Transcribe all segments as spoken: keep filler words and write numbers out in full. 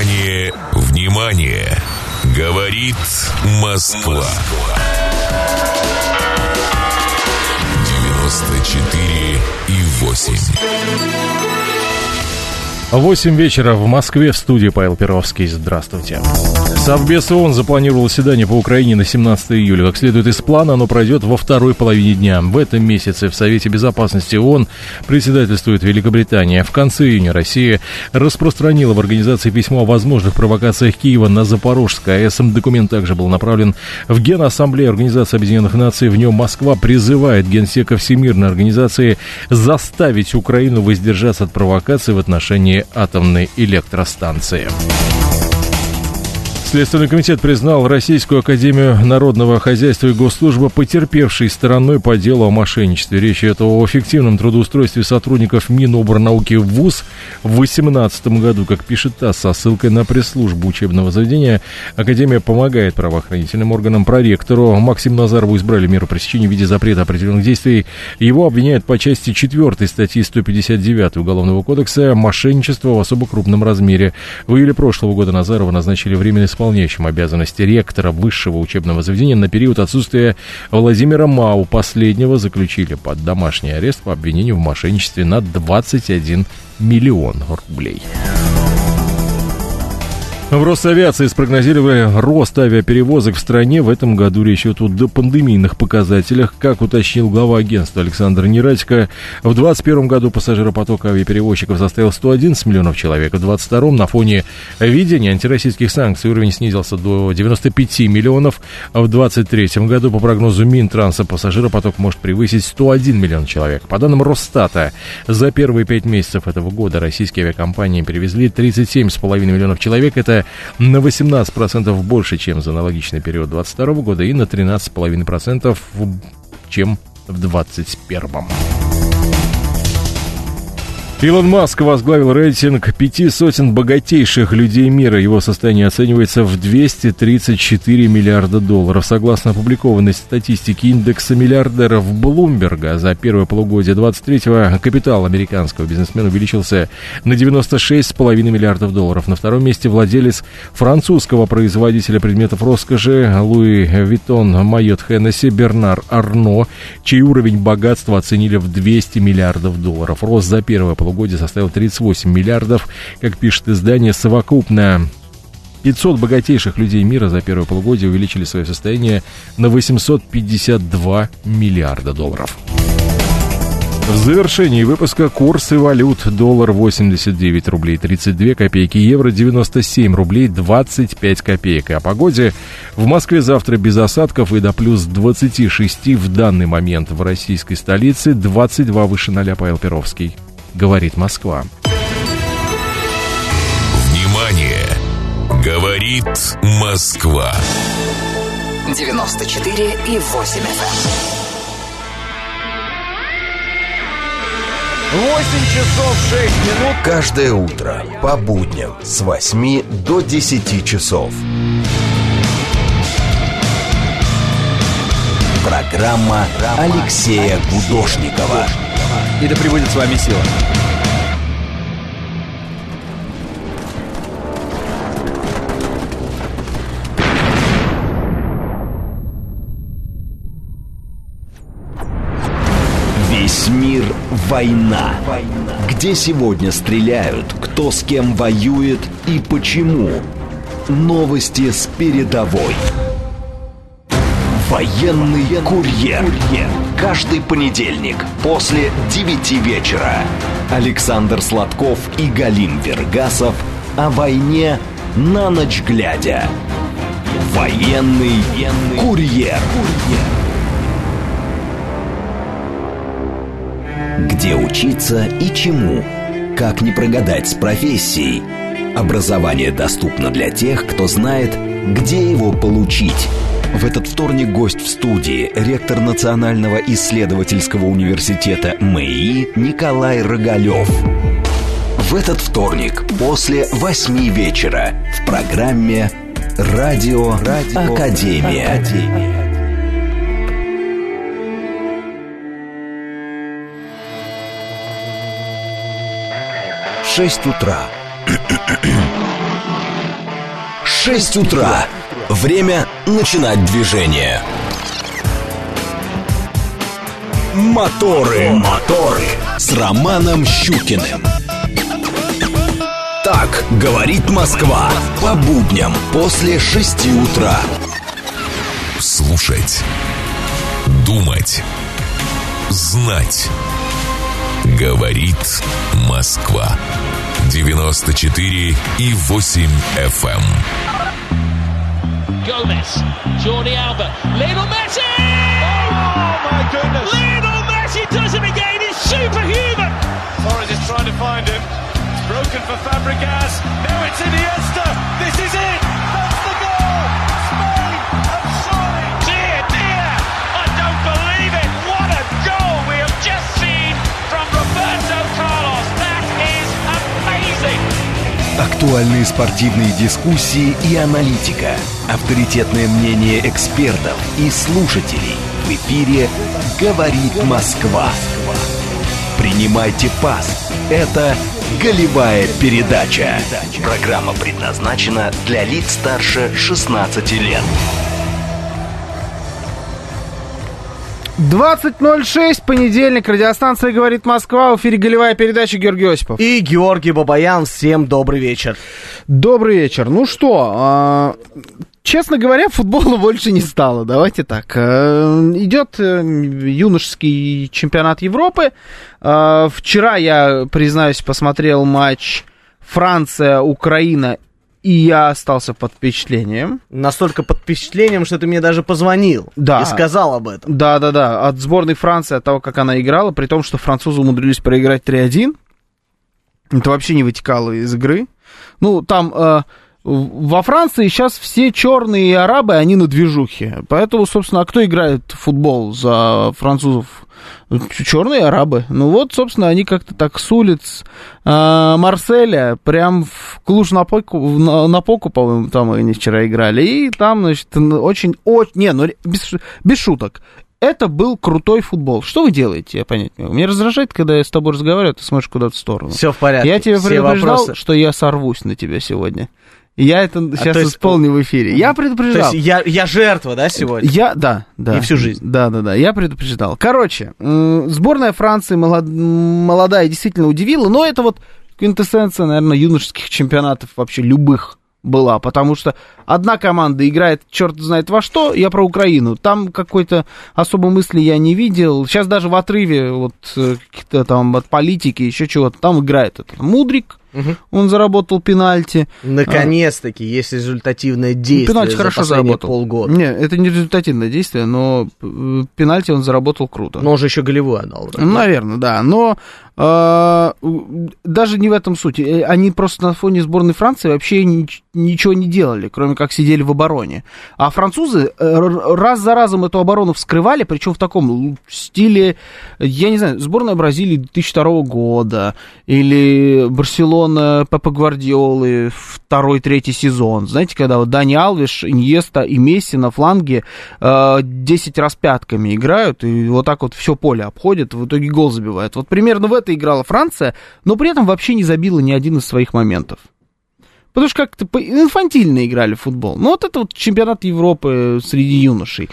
Внимание, внимание! Говорит Москва. девяносто четыре и восемь. восемь вечера в Москве, в студии Павел Перовский. Здравствуйте. Совбез ООН запланировал заседание по Украине на семнадцатое июля. Как следует из плана, оно пройдет во второй половине дня. В этом месяце в Совете Безопасности ООН председательствует Великобритания. В конце июня Россия распространила в организации письмо о возможных провокациях Киева на Запорожской АЭС. Документ также был направлен в Генассамблею Организации Объединенных Наций. В нем Москва призывает генсека Всемирной Организации заставить Украину воздержаться от провокаций в отношении атомной электростанции. Следственный комитет признал Российскую академию народного хозяйства и госслужбы потерпевшей стороной по делу о мошенничестве. Речь идет о фиктивном трудоустройстве сотрудников Миноборнауки в ВУЗ в две тысячи восемнадцатом году. Как пишет ТАСС, со ссылкой на пресс-службу учебного заведения, академия помогает правоохранительным органам. Проректору Максиму Назарову избрали меру пресечения в виде запрета определенных действий. Его обвиняют по части четвёртой статьи сто пятьдесят девятой Уголовного кодекса «Мошенничество в особо крупном размере». В июле прошлого года Назарова назначили временно исполнителем исполняющим обязанности ректора высшего учебного заведения на период отсутствия Владимира Мау. Последнего заключили под домашний арест по обвинению в мошенничестве на двадцать один миллион рублей. В Росавиации спрогнозировали рост авиаперевозок в стране в этом году. Речь идет о допандемийных показателях. Как уточнил глава агентства Александр Нерадько, в двадцать первом году пассажиропоток авиаперевозчиков составил сто одиннадцать миллионов человек. В двадцать втором на фоне введения антироссийских санкций уровень снизился до девяносто пять миллионов. В двадцать третьем году, по прогнозу Минтранса, пассажиропоток может превысить сто один миллион человек. По данным Росстата, за первые пять месяцев этого года российские авиакомпании перевезли тридцать семь целых пять десятых миллионов человек. Это на восемнадцать процентов больше, чем за аналогичный период двадцать второго года, и на тринадцать целых пять десятых процента, чем в двадцать первом. Илон Маск возглавил рейтинг пяти сотен богатейших людей мира. Его состояние оценивается в двести тридцать четыре миллиарда долларов. Согласно опубликованной статистике индекса миллиардеров Bloomberg, за первое полугодие двадцать третьего капитал американского бизнесмена увеличился на девяносто шесть целых пять десятых миллиардов долларов. На втором месте владелец французского производителя предметов роскоши Луи Виттон Майот Хеннесси Бернар Арно, чей уровень богатства оценили в двести миллиардов долларов. Рост за первое полугодие года составил тридцать восемь миллиардов. Как пишет издание, совокупно пятьсот богатейших людей мира за первое полугодие увеличили свое состояние на восемьсот пятьдесят два миллиарда долларов. В завершении выпуска курсы валют: доллар восемьдесят девять рублей тридцать две копейки, евро девяносто семь рублей двадцать пять копеек. О погоде: в Москве завтра без осадков и до плюс двадцать шесть в данный момент. В российской столице двадцать два выше ноля. Павел Перовский, говорит Москва. Внимание! Говорит Москва. девяносто четыре и восемь. восемь часов шесть минут. Каждое утро по будням с восьми до десяти часов. Программа Алексея Гудошникова. И да пребудет с вами сила. Весь мир – война. Где сегодня стреляют, кто с кем воюет и почему. Новости с передовой. Военный курьер. Каждый понедельник после девяти вечера. Александр Сладков и Галим Вергасов о войне на ночь глядя. Военный курьер. Где учиться и чему? Как не прогадать с профессией? Образование доступно для тех, кто знает, где его получить. В этот вторник гость в студии — ректор Национального исследовательского университета МИИ Николай Рогалев. В этот вторник после восьми вечера в программе «Радио Академия». Шесть утра. шесть утра. Время начинать движение. Моторы, моторы с Романом Щукиным. Так говорит Москва по будням после шести утра. Слушать, думать, знать. Говорит Москва. девяносто четыре и восемь эф эм. Gomez, Jordi Alba, Lionel Messi! Oh my goodness! Lionel Messi does it again. He's superhuman. Torres is trying to find him. It's broken for Fabregas. Now it's Iniesta. This is it. That's the goal. Spain, I'm sorry. Dear, dear, I don't believe it. What a goal we have just seen from Roberto Carlos. That is amazing. Актуальные спортивные дискуссии и аналитика. Авторитетное мнение экспертов и слушателей. В эфире «Говорит Москва». Принимайте пас. Это «Голевая передача». Программа предназначена для лиц старше шестнадцати лет. двадцать ноль шесть, понедельник, радиостанция «Говорит Москва», в эфире «Голевая передача», Георгий Осипов. И Георгий Бабаян, всем добрый вечер. Добрый вечер. Ну что, честно говоря, футбола больше не стало, давайте так. Идет юношеский чемпионат Европы. Вчера, я признаюсь, посмотрел матч Франция-Украина. И я остался под впечатлением. Настолько под впечатлением, что ты мне даже позвонил, да, и сказал об этом. Да-да-да, от сборной Франции, от того, как она играла, при том, что французы умудрились проиграть три один. Это вообще не вытекало из игры. Ну, там э, во Франции сейчас все черные и арабы, они на движухе. Поэтому, собственно, а кто играет в футбол за французов? Черные арабы. Ну вот, собственно, они как-то так с улиц э, Марселя, прям в Клуж-Напоку, на, на Поку, по-моему, там они вчера играли. И там, значит, очень... очень не, ну, без, без шуток. Это был крутой футбол. Что вы делаете, я понять не могу. Меня раздражает, когда я с тобой разговариваю, ты смотришь куда-то в сторону. Все в порядке. Я тебе предупреждал, вопросы... что я сорвусь на тебя сегодня. Я это а сейчас исполню в эфире. Я предупреждал. То есть я, я жертва, да, сегодня? Я, да, да. И всю жизнь. Да, да, да, я предупреждал. Короче, сборная Франции молод, молодая действительно удивила, но это вот квинтэссенция, наверное, юношеских чемпионатов вообще любых была, потому что одна команда играет черт знает во что, я про Украину, там какой-то особой мысли я не видел, сейчас даже в отрыве вот какие-то там от политики, еще чего-то, там играет этот Мудрик, угу. Он заработал пенальти. Наконец-таки, а, есть результативное действие. Пенальти за хорошо заработал. Полгода. Нет, это не результативное действие, но пенальти он заработал круто. Но он же еще голевой отдал. Да? Наверное, да, но э, даже не в этом суть. Они просто на фоне сборной Франции вообще нич- ничего не делали, кроме как сидели в обороне. А французы раз за разом эту оборону вскрывали, причем в таком стиле, я не знаю, сборная Бразилии две тысячи второго года или Барселона Пепа Гвардиолы второй, третий сезон. Знаете, когда вот Дани Алвиш, Иньеста и Месси на фланге э, десять раз пятками играют и вот так вот все поле обходят, в итоге гол забивают. Вот примерно в это играла Франция, но при этом вообще не забила ни один из своих моментов. Потому что как-то инфантильно играли в футбол. Ну, вот это вот чемпионат Европы среди юношей.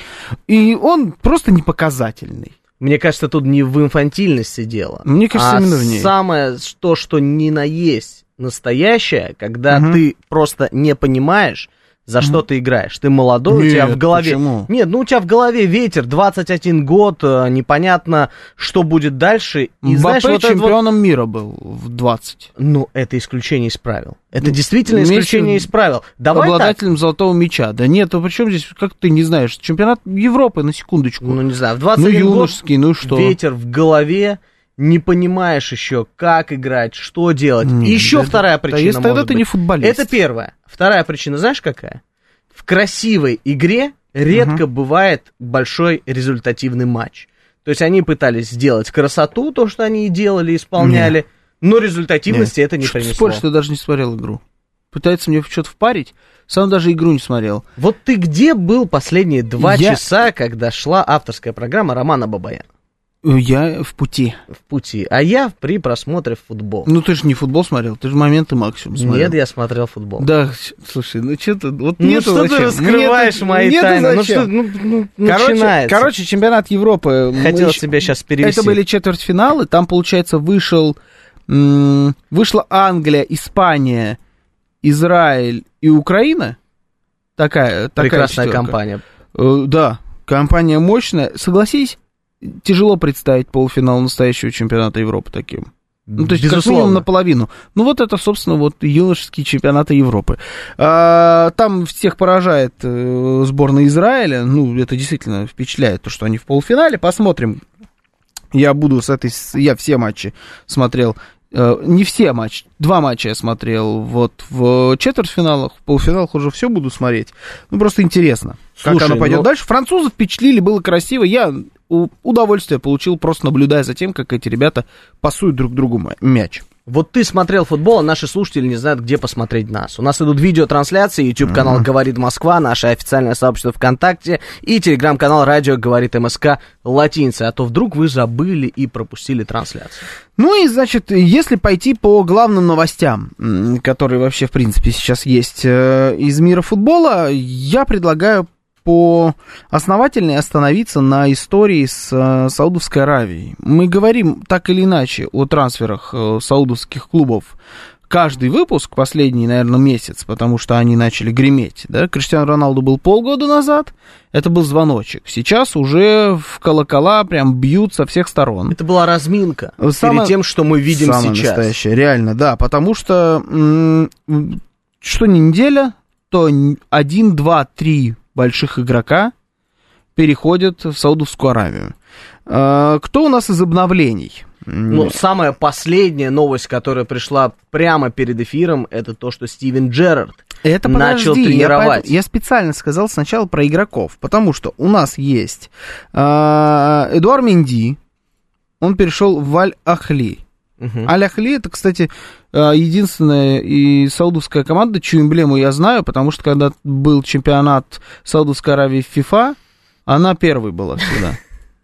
И он просто непоказательный. Мне кажется, тут не в инфантильности дело. Мне кажется, а именно в ней. Самое то, что ни на есть настоящее, когда угу. ты просто не понимаешь, за угу. что ты играешь. Ты молодой, Нет, у тебя в голове... Почему? Нет, ну у тебя в голове ветер, двадцать один год, непонятно, что будет дальше. И, знаешь, вот чемпионом вот... мира был в двадцать. Ну, это исключение из правил. Это действительно исключение из правил. Давай обладателем так. золотого мяча. Да нет, а при чем здесь, как ты не знаешь, чемпионат Европы, на секундочку. Ну, не знаю, в двадцать один ну, юношеский, год ну, что? Ветер в голове, не понимаешь еще, как играть, что делать. Нет, еще да, вторая причина, да, если тогда ты не футболист. Это первая. Вторая причина, знаешь, какая? В красивой игре редко uh-huh. бывает большой результативный матч. То есть они пытались сделать красоту, то, что они и делали, исполняли, Нет. но результативности Нет. это не что принесло. Ты споришь, ты даже не смотрел игру. Пытается мне что-то впарить, сам даже игру не смотрел. Вот ты где был последние два Я... часа, когда шла авторская программа Романа Бабаяна? Я в пути. В пути. А я при просмотре футбола. Ну, ты же не футбол смотрел, ты же моменты максимум смотрел. Нет, я смотрел футбол. Да, слушай, ну что ты... Вот ну, что зачем? Ты раскрываешь нет, мои нет, тайны? Ну, что, ну, ну, короче, начинается. Короче, чемпионат Европы. Хотел тебя сейчас перевести. Это были четвертьфиналы, там, получается, вышел... М- вышла Англия, Испания, Израиль и Украина. Такая, такая прекрасная четверка. Компания. Э, да, компания мощная. Согласись, тяжело представить полуфинал настоящего чемпионата Европы таким. Ну, то есть, безусловно, как минимум наполовину. Ну, вот это, собственно, вот юношеские чемпионаты Европы. А, там всех поражает э, сборная Израиля. Ну, это действительно впечатляет, то, что они в полуфинале. Посмотрим. Я буду с этой... Я все матчи смотрел... Не все матчи, два матча я смотрел вот в четвертьфиналах, в полуфиналах уже все буду смотреть. Ну, просто интересно, слушай, как оно пойдет ну... дальше. Французов впечатлили, было красиво. Я удовольствие получил, просто наблюдая за тем, как эти ребята пасуют друг другу мяч. Вот ты смотрел футбол, а наши слушатели не знают, где посмотреть нас. У нас идут видеотрансляции, YouTube-канал mm-hmm. «Говорит Москва», наше официальное сообщество ВКонтакте и телеграм-канал «Радио Говорит МСК» латиница. А то вдруг вы забыли и пропустили трансляцию. Ну и, значит, если пойти по главным новостям, которые вообще, в принципе, сейчас есть из мира футбола, я предлагаю поосновательнее остановиться на истории с Саудовской Аравией. Мы говорим так или иначе о трансферах саудовских клубов каждый выпуск, последний, наверное, месяц, потому что они начали греметь. Да? Криштиану Роналду был полгода назад, это был звоночек. Сейчас уже в колокола прям бьют со всех сторон. Это была разминка самое, перед тем, что мы видим самое сейчас. Самое настоящее, реально, да, потому что м- что не неделя, то один, два, три... больших игрока переходят в Саудовскую Аравию. Кто у нас из обновлений? Ну, самая последняя новость, которая пришла прямо перед эфиром, это то, что Стивен Джеррард это, начал подожди, тренировать. Я, я специально сказал сначала про игроков, потому что у нас есть э, Эдуард Менди, он перешел в Аль-Ахли. Угу. Аль-Ахли, это, кстати, единственная и саудовская команда, чью эмблему я знаю, потому что когда был чемпионат Саудовской Аравии в ФИФА, она первой была всегда.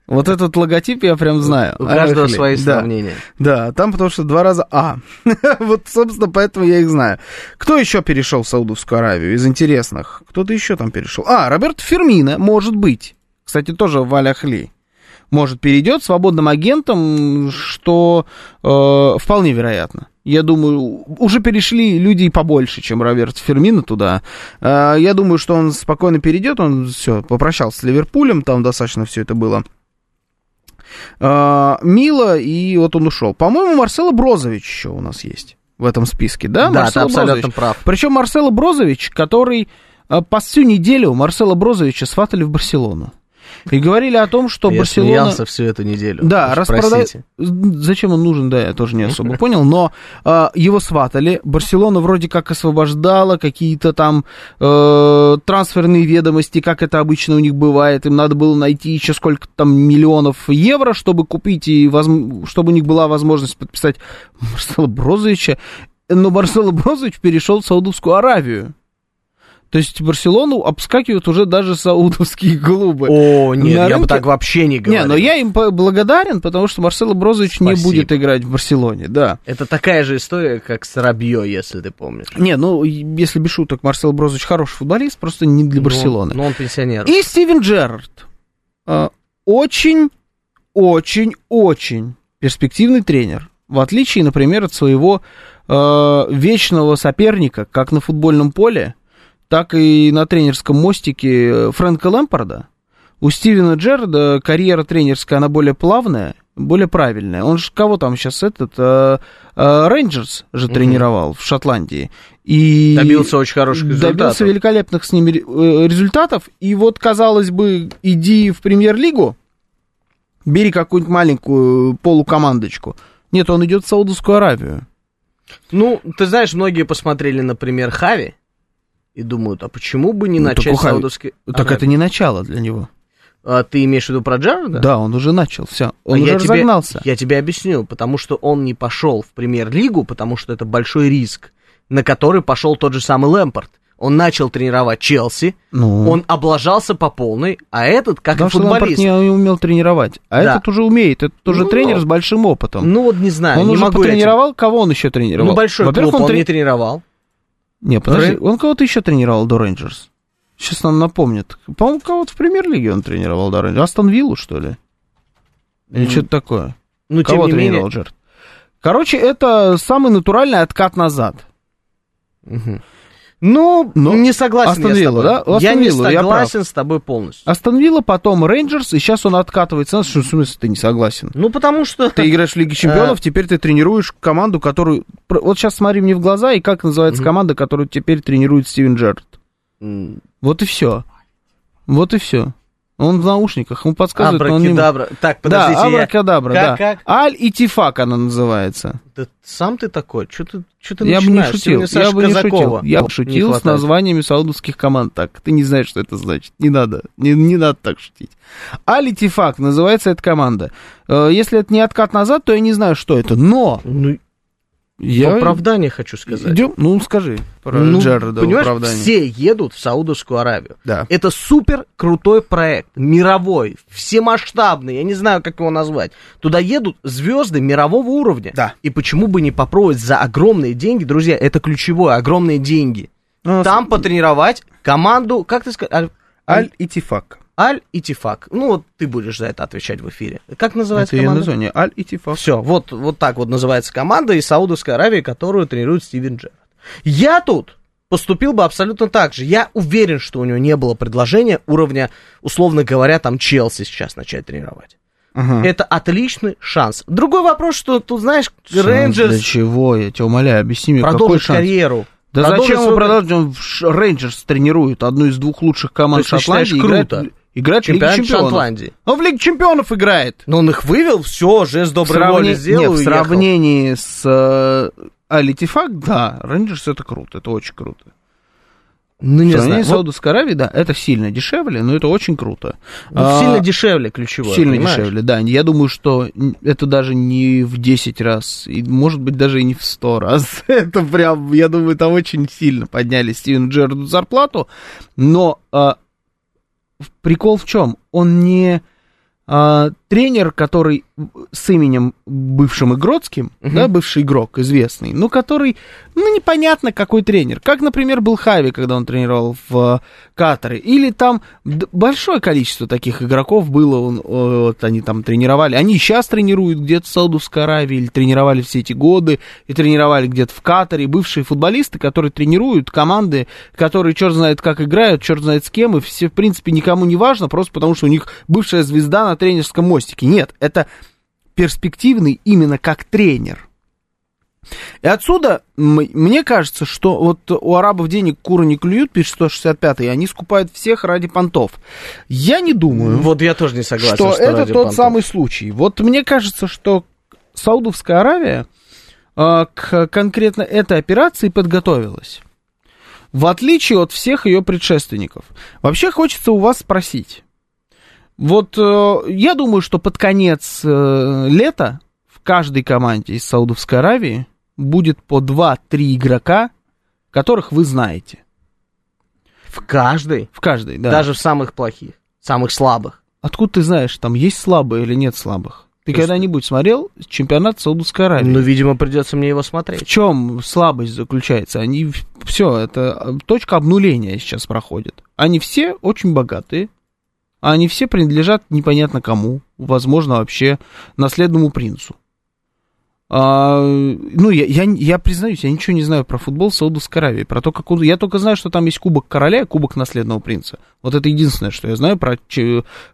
Вот этот логотип я прям знаю. У каждого свои сравнения. Да, там потому что два раза А. Вот, собственно, поэтому я их знаю. Кто еще перешел в Саудовскую Аравию из интересных? Кто-то еще там перешел. А, Роберто Фирмино, может быть. Кстати, тоже в Аль-Ахли. Может, перейдет свободным агентом, что э, вполне вероятно. Я думаю, уже перешли люди побольше, чем Роберто Фирмино туда. Э, я думаю, что он спокойно перейдет. Он все, попрощался с Ливерпулем, там достаточно все это было. Э, мило, и вот он ушел. По-моему, Марсело Брозович еще у нас есть в этом списке, да? Да, Марсело ты абсолютно Брозович. Прав. Причем Марсело Брозович, который э, по всю неделю Марсело Брозовича сватали в Барселону. И говорили о том, что я Барселона... Я смеялся всю эту неделю. Да, распродать... Зачем он нужен, да, я тоже не особо понял, но э, его сватали. Барселона вроде как освобождала какие-то там э, трансферные ведомости, как это обычно у них бывает. Им надо было найти еще сколько-то там миллионов евро, чтобы купить, и воз... чтобы у них была возможность подписать Марсело Брозовича. Но Марсело Брозович перешел в Саудовскую Аравию. То есть Барселону обскакивают уже даже саудовские клубы. О, нет, на я рынке... бы так вообще не говорил. Не, но я им благодарен, потому что Марсело Брозович Спасибо. не будет играть в Барселоне, да. Это такая же история, как с Робиньо, если ты помнишь. Не, ну, если без шуток, Марсело Брозович хороший футболист, просто не для Барселоны. Но, но он пенсионер. И Стивен Джеррард. Очень-очень-очень перспективный тренер. В отличие, например, от своего э, вечного соперника, как на футбольном поле, так и на тренерском мостике Фрэнка Лэмпарда. У Стивена Джеррарда карьера тренерская, она более плавная, более правильная. Он же кого там сейчас этот... Рейнджерс же угу. тренировал в Шотландии. И добился очень хороших результатов. Добился великолепных с ними результатов. И вот, казалось бы, иди в премьер-лигу, бери какую-нибудь маленькую полукомандочку. Нет, он идет в Саудовскую Аравию. Ну, ты знаешь, многие посмотрели, например, Хави, и думают, а почему бы не ну, начать саудовский... Так Аравии? Это не начало для него. А ты имеешь в виду про Джеррарда? Да, он уже начал, все, он а уже я разогнался. Тебе, я тебе объясню, потому что он не пошел в премьер-лигу, потому что это большой риск, на который пошел тот же самый Лэмпард. он начал тренировать Челси, ну. он облажался по полной, а этот, как потому и футболист... Потому что не умел тренировать, а да. этот уже умеет, этот уже ну, тренер с большим опытом. Ну вот не знаю, он не уже могу потренировал, этим. Кого он еще тренировал? Ну большой Во-первых, клуб он, он трени... не тренировал. Не, подожди, Рей... он кого-то еще тренировал до Рейнджерс. Сейчас нам напомнит. По-моему, кого-то в премьер-лиге он тренировал до Рейнджерс. Астон Виллу, что ли? Или mm. что-то такое. Ну, кого тем не тренировал менее... Джеррард? Короче, это самый натуральный откат назад. Угу. Ну, Но не согласен я с тобой. Да? Я не согласен я с тобой полностью. Астон Вилла, потом Рейнджерс, и сейчас он откатывается. В смысле ты не согласен? Ну, потому что... Ты играешь в Лиге Чемпионов, теперь ты тренируешь команду, которую... Вот сейчас смотри мне в глаза, и как называется угу. команда, которую теперь тренирует Стивен Джеррард. М- вот и все. Вот и все. Он в наушниках, ему подсказывают, но он не... Абракадабра. Так, подождите, да, я... Абракадабра, как, да. Как? Аль-Иттифак она называется. Да сам ты такой, что ты, что ты я начинаешь? Бы не шутил. Я бы не шутил, я бы шутил с названиями саудовских команд. Так, ты не знаешь, что это значит. Не надо, не, не надо так шутить. Аль-Иттифак называется эта команда. Если это не откат назад, то я не знаю, что это, но... Ну... Я оправдание хочу сказать. Идем? Ну, скажи про ну, Джеррарда оправдание. Все едут в Саудовскую Аравию. Да. Это супер крутой проект, мировой, всемасштабный, я не знаю, как его назвать. Туда едут звезды мирового уровня. Да. И почему бы не попробовать за огромные деньги, друзья, это ключевое, огромные деньги. Ну, там с... потренировать команду, как ты сказал? Аль-Иттифак. Аль-Иттифак. Ну, вот ты будешь за это отвечать в эфире. Как называется это команда? Это ее название. Аль-Иттифак. Все, вот, вот так вот называется команда из Саудовской Аравии, которую тренирует Стивен Джеррард. Я тут поступил бы абсолютно так же. Я уверен, что у него не было предложения уровня, условно говоря, там Челси сейчас начать тренировать. Ага. Это отличный шанс. Другой вопрос, что тут, знаешь, шанс Рейнджерс... Для чего? Я тебя умоляю, объясни мне, какой шанс? Продолжить карьеру. Да продолжить зачем свой... он продолжить? Он Рейнджерс тренирует одну из двух лучших команд Шотландии. Круто. Играет в Лиге Чемпионов. Он в Лиге Чемпионов играет. Но он их вывел, все, жест доброй сравни... воли сделал. Нет, в уехал. Сравнении с э, Аль-Иттифак, да, Рейнджерс это круто, это очень круто. Ну, не в сравнении с Саудовской Аравией, да, это сильно дешевле, но это очень круто. Ну, а, сильно дешевле ключевое, Сильно понимаешь? Дешевле, да. Я думаю, что это даже не в десять раз, и, может быть, даже и не в сто раз. Это прям, я думаю, там очень сильно подняли Стивену Джерраду зарплату, но... А, прикол в чем? Он не а, тренер, который с именем бывшим Игротским, uh-huh. да, бывший игрок известный, но который, ну, непонятно какой тренер. Как, например, был Хави, когда он тренировал в Катаре. Или там большое количество таких игроков было, он, вот они там тренировали. Они сейчас тренируют где-то в Саудовской Аравии, или тренировали все эти годы, и тренировали где-то в Катаре. Бывшие футболисты, которые тренируют команды, которые черт знает как играют, черт знает с кем, и все, в принципе, никому не важно, просто потому что у них бывшая звезда на тренерском мостике. Нет, это... перспективный именно как тренер. И отсюда, мне кажется, что вот у арабов денег куры не клюют, пишет сто шестьдесят пятый, и они скупают всех ради понтов. Я не думаю... Вот я тоже не согласен, что, что это тот понтов. Самый случай. Вот мне кажется, что Саудовская Аравия э, к конкретно этой операции подготовилась. В отличие от всех ее предшественников. Вообще хочется у вас спросить... Вот э, я думаю, что под конец э, лета в каждой команде из Саудовской Аравии будет по два-три игрока, которых вы знаете. В каждой? В каждой, да. Даже в самых плохих, самых слабых. Откуда ты знаешь, там есть слабые или нет слабых? Ты То когда-нибудь смотрел чемпионат Саудовской Аравии? Ну, видимо, придется мне его смотреть. В чем слабость заключается? Они все, это точка обнуления сейчас проходит. Они все очень богатые. А они все принадлежат непонятно кому, возможно, вообще наследному принцу. А, ну, я, я, я признаюсь, я ничего не знаю про футбол в Саудовской Аравии. Про то, как он, я только знаю, что там есть Кубок Короля и Кубок Наследного Принца. Вот это единственное, что я знаю про,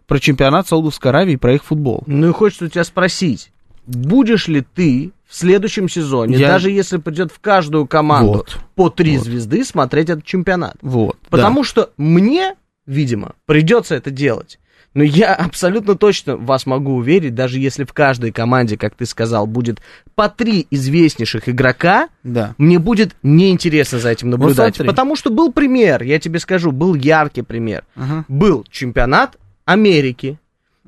про чемпионат Саудовской Аравии и про их футбол. Ну, и хочется у тебя спросить, будешь ли ты в следующем сезоне, я... даже если придет в каждую команду вот. по три вот. звезды, смотреть этот чемпионат? Вот, Потому да. что мне... Видимо, придется это делать. Но я абсолютно точно вас могу уверить, даже если в каждой команде, как ты сказал, будет по три известнейших игрока, да. мне будет неинтересно за этим наблюдать. Вот потому что был пример, я тебе скажу, был яркий пример. Ага. Был чемпионат Америки,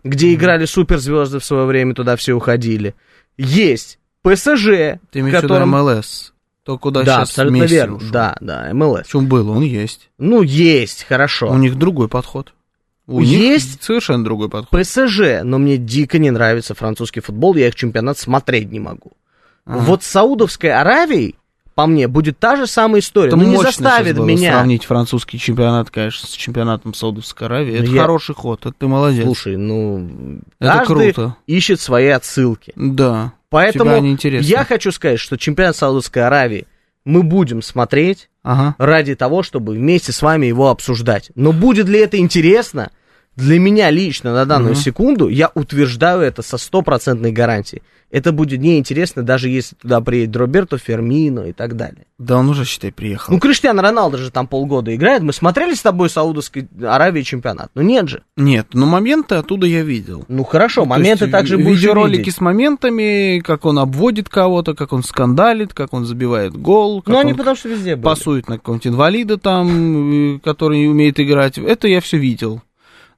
где ага. играли суперзвезды в свое время, туда все уходили. Есть ПСЖ, ты в котором... МЛС. То, куда да, сейчас абсолютно верно. Ушел. Да, да, эм эл эс. В чем был, он есть. Ну, есть, хорошо. У них другой подход. У есть них совершенно другой подход. ПСЖ, но мне дико не нравится французский футбол, я их чемпионат смотреть не могу. Ага. Вот с Саудовской Аравией, по мне, будет та же самая история. Это но не заставит меня... сравнить французский чемпионат, конечно, с чемпионатом Саудовской Аравии. Это я... хороший ход, это ты молодец. Слушай, ну... Это круто. Ищет свои отсылки. Да. Поэтому я хочу сказать, что чемпионат Саудовской Аравии мы будем смотреть ага. ради того, чтобы вместе с вами его обсуждать. Но будет ли это интересно? Для меня лично на данную угу. секунду я утверждаю это со стопроцентной гарантией. Это будет неинтересно, даже если туда приедет Роберто Фирмино и так далее. Да он уже, считай, приехал. Ну, Криштиану Роналду же там полгода играет. Мы смотрели с тобой Саудовской Аравии чемпионат? Ну, нет же. Нет, но моменты оттуда я видел. Ну, хорошо, ну, моменты также будешь видеть. Видеоролики с моментами, как он обводит кого-то, как он скандалит, как он забивает гол. Ну, они потому что везде были. Пасует на какого-нибудь инвалида там, который умеет играть. Это я все видел.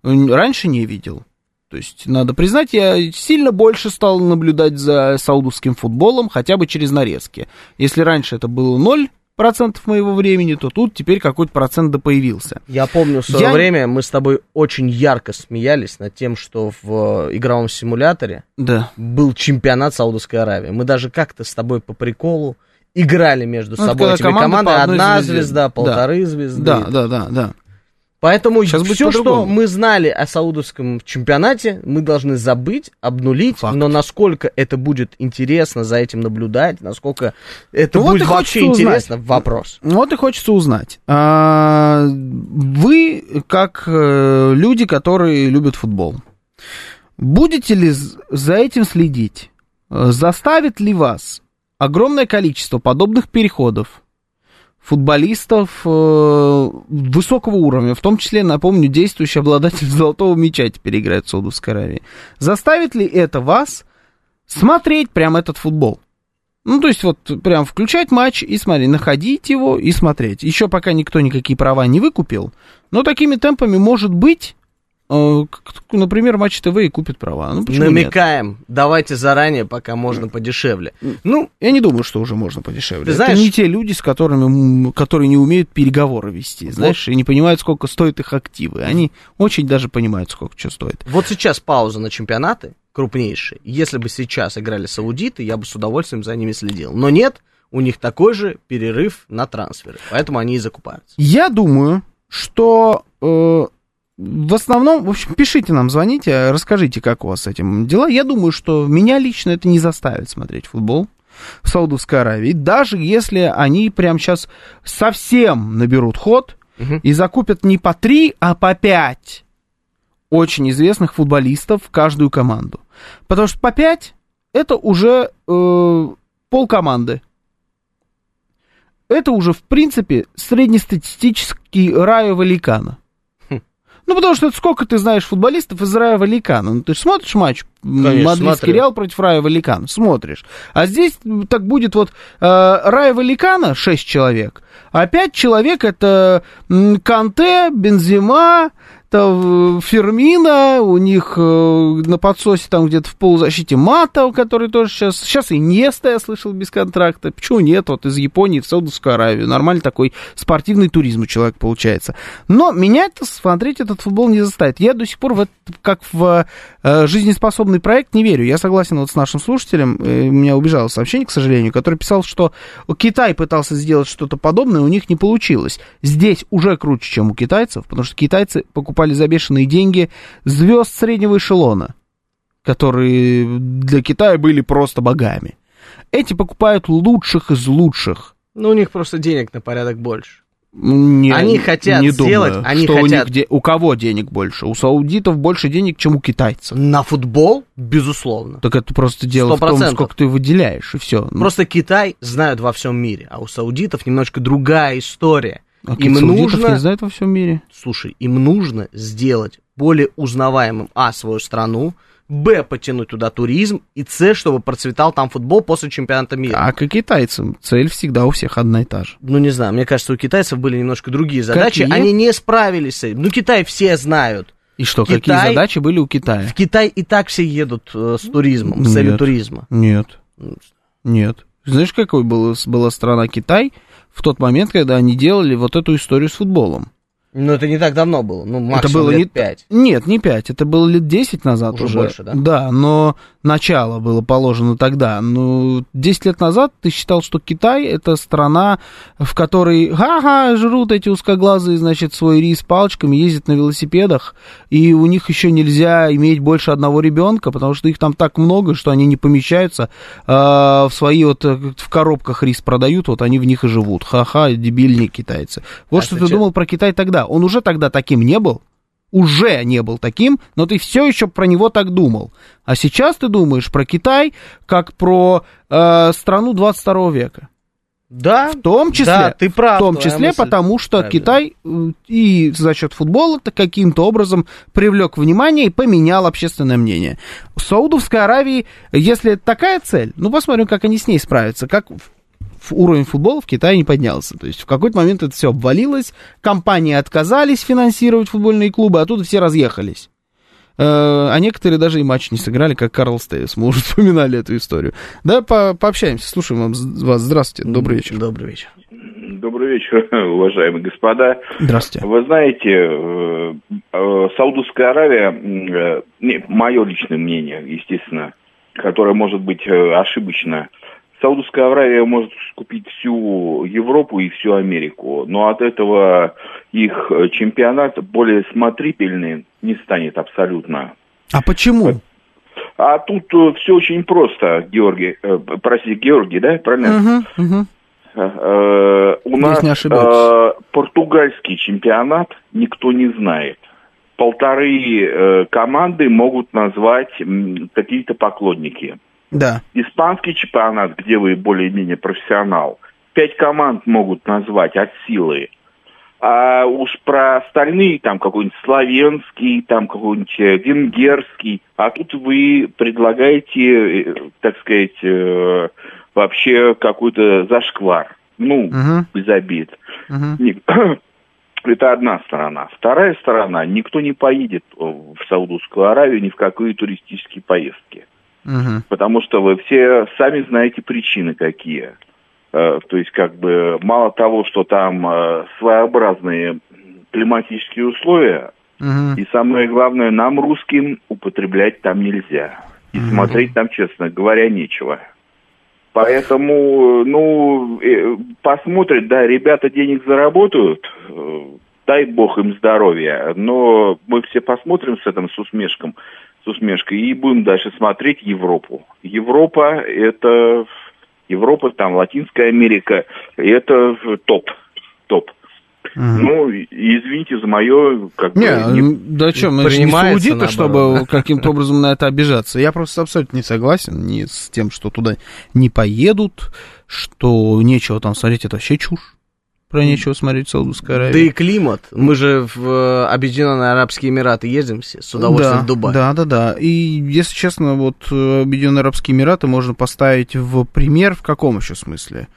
Раньше не видел. То есть, надо признать, я сильно больше стал наблюдать за саудовским футболом, хотя бы через нарезки. Если раньше это было ноль процентов моего времени, то тут теперь какой-то процент да появился. Я помню, в свое я... время мы с тобой очень ярко смеялись над тем, что в игровом симуляторе да. был чемпионат Саудовской Аравии. Мы даже как-то с тобой по приколу играли между ну, собой этими команды. Одна звезды. звезда, полторы да. звезды. Да, да, да, да. Поэтому все, что мы знали о саудовском чемпионате, мы должны забыть, обнулить. Факт. Но насколько это будет интересно за этим наблюдать, насколько это ну, будет вот вообще интересно, узнать. Вопрос. Вот и хочется узнать. Вы, как люди, которые любят футбол, будете ли за этим следить? Заставит ли вас огромное количество подобных переходов? Футболистов э, высокого уровня, в том числе, напомню, действующий обладатель золотого мяча теперь играет в Саудовской Аравии. Заставит ли это вас смотреть прям этот футбол? Ну, то есть, вот прям включать матч и смотреть, находить его и смотреть. Еще пока никто никакие права не выкупил, но такими темпами, может быть, э, например, Матч ТВ и купит права. Ну, почему намекаем. Нет? Давайте заранее, пока можно подешевле. Ну, я не думаю, что уже можно подешевле. Ты это знаешь, не те люди, с которыми, которые не умеют переговоры вести, вот, знаешь, и не понимают, сколько стоят их активы. Они очень даже понимают, сколько что стоит. Вот сейчас пауза на чемпионаты крупнейшие. Если бы сейчас играли саудиты, я бы с удовольствием за ними следил. Но нет, у них такой же перерыв на трансферы. Поэтому они и закупаются. Я думаю, что... Э- В основном, в общем, пишите нам, звоните, расскажите, как у вас с этим дела. Я думаю, что меня лично это не заставит смотреть футбол в Саудовской Аравии, даже если они прямо сейчас совсем наберут ход угу. и закупят не по три, а по пять очень известных футболистов в каждую команду. Потому что по пять это уже э, полкоманды. Это уже, в принципе, среднестатистический Райо Валикана. Ну, потому что это сколько ты знаешь футболистов из Райо Валикана. Ну, ты же смотришь матч Мадридский Реал против Райо Валикана. Смотришь. А здесь так будет вот э, Райо Валикана шесть человек, а пять человек это м, Канте, Бензема, это, Фирмино, у них э, на подсосе там где-то в полузащите Мата, который тоже сейчас... Сейчас Иньеста, я слышал, без контракта. Почему нет? Вот из Японии в Саудовскую Аравию. Нормальный такой спортивный туризм у человека получается. Но меня это смотреть этот футбол не заставит. Я до сих пор в это, как в э, жизнеспособный проект не верю. Я согласен вот с нашим слушателем. Э, у меня убежало сообщение, к сожалению, который писал, что Китай пытался сделать что-то подобное, у них не получилось. Здесь уже круче, чем у китайцев, потому что китайцы покупают за бешеные деньги звезд среднего эшелона, которые для Китая были просто богами. Эти покупают лучших из лучших. Ну, у них просто денег на порядок больше. Не, они хотят не сделать, думаю, они что хотят... у них де... у кого денег больше? У саудитов больше денег, чем у китайцев. На футбол, безусловно. Так это просто дело сто процентов в том, сколько ты выделяешь, и все. Просто Китай знают во всем мире, а у саудитов немножко другая история. А им нужно, не знают во всем мире. Слушай, им нужно сделать более узнаваемым а. свою страну, б. потянуть туда туризм, и с. чтобы процветал там футбол после чемпионата мира. А как и китайцам, цель всегда у всех одна и та же. Ну, не знаю, мне кажется, у китайцев были немножко другие задачи, какие? Они не справились с этим. Ну, Китай все знают. И что, Китай... какие задачи были у Китая? В Китай и так все едут э, с туризмом, с целью туризма. Нет, нет. Знаешь, какой была, была страна Китай в тот момент, когда они делали вот эту историю с футболом? Ну, это не так давно было, ну, максимум это было лет не... пять. Нет, не пять, это было лет десять назад уже. Уже больше, да? Да, но начало было положено тогда. Ну, десять лет назад ты считал, что Китай — это страна, в которой, ха-ха, жрут эти узкоглазые, значит, свой рис палочками, ездят на велосипедах, и у них еще нельзя иметь больше одного ребенка, потому что их там так много, что они не помещаются, а в свои вот, в коробках рис продают, вот они в них и живут. Ха-ха, дебильные китайцы. Вот а что ты че? думал про Китай тогда. Он уже тогда таким не был, уже не был таким, но ты все еще про него так думал. А сейчас ты думаешь про Китай как про э, страну двадцать второго века. Да, в том числе, да, ты прав, в том числе потому что правильно. Китай и за счет футбола-то каким-то образом привлек внимание и поменял общественное мнение. В Саудовской Аравии, если такая цель, ну посмотрим, как они с ней справятся, как... Уровень футбола в Китае не поднялся. То есть в какой-то момент это все обвалилось, компании отказались финансировать футбольные клубы, а тут все разъехались. А некоторые даже и матч не сыграли, как Карл Стевис. Мы уже вспоминали эту историю. Да, по- пообщаемся. Слушаем вас. Здравствуйте. Добрый вечер. Добрый вечер. Добрый вечер, уважаемые господа. Здравствуйте. Вы знаете, Саудовская Аравия, мое личное мнение, естественно, которое может быть ошибочно, Саудовская Аравия может купить всю Европу и всю Америку, но от этого их чемпионат более смотрительный не станет абсолютно. А почему? А, а тут все очень просто, Георгий, э, прости, Георгий, да, правильно? Угу, угу. Э, у Здесь нас э, португальский чемпионат никто не знает. Полторы э, команды могут назвать м, какие-то поклонники. Да. Испанский чемпионат, где вы более-менее профессионал, пять команд могут назвать от силы. А уж про остальные, там какой-нибудь славянский, там какой-нибудь венгерский, а тут вы предлагаете, так сказать, вообще какой-то зашквар. Ну, uh-huh. без обид. Uh-huh. Это одна сторона. Вторая сторона, никто не поедет в Саудовскую Аравию ни в какие туристические поездки. Uh-huh. Потому что вы все сами знаете причины какие. Э, то есть, как бы, мало того, что там э, своеобразные климатические условия, uh-huh. и самое главное, нам, русским, употреблять там нельзя. И uh-huh. смотреть там, честно говоря, нечего. Поэтому, ну, э, посмотрят, да, ребята денег заработают, э, дай бог им здоровья, но мы все посмотрим с этим с усмешком. с усмешкой, и будем дальше смотреть Европу. Европа, это... Европа, там, Латинская Америка, это топ, топ. Mm-hmm. Ну, извините за мое... Как не, бы, не... да что, мы же не саудиты, чтобы каким-то образом на это обижаться. Я просто абсолютно не согласен ни с тем, что туда не поедут, что нечего там смотреть, это вообще чушь. Про нечего смотреть в Саудовской Аравии. Да и климат. Мы же в Объединенные Арабские Эмираты ездим все, с удовольствием, да, в Дубай. Да, да, да. И, если честно, вот Объединенные Арабские Эмираты можно поставить в пример в каком еще смысле?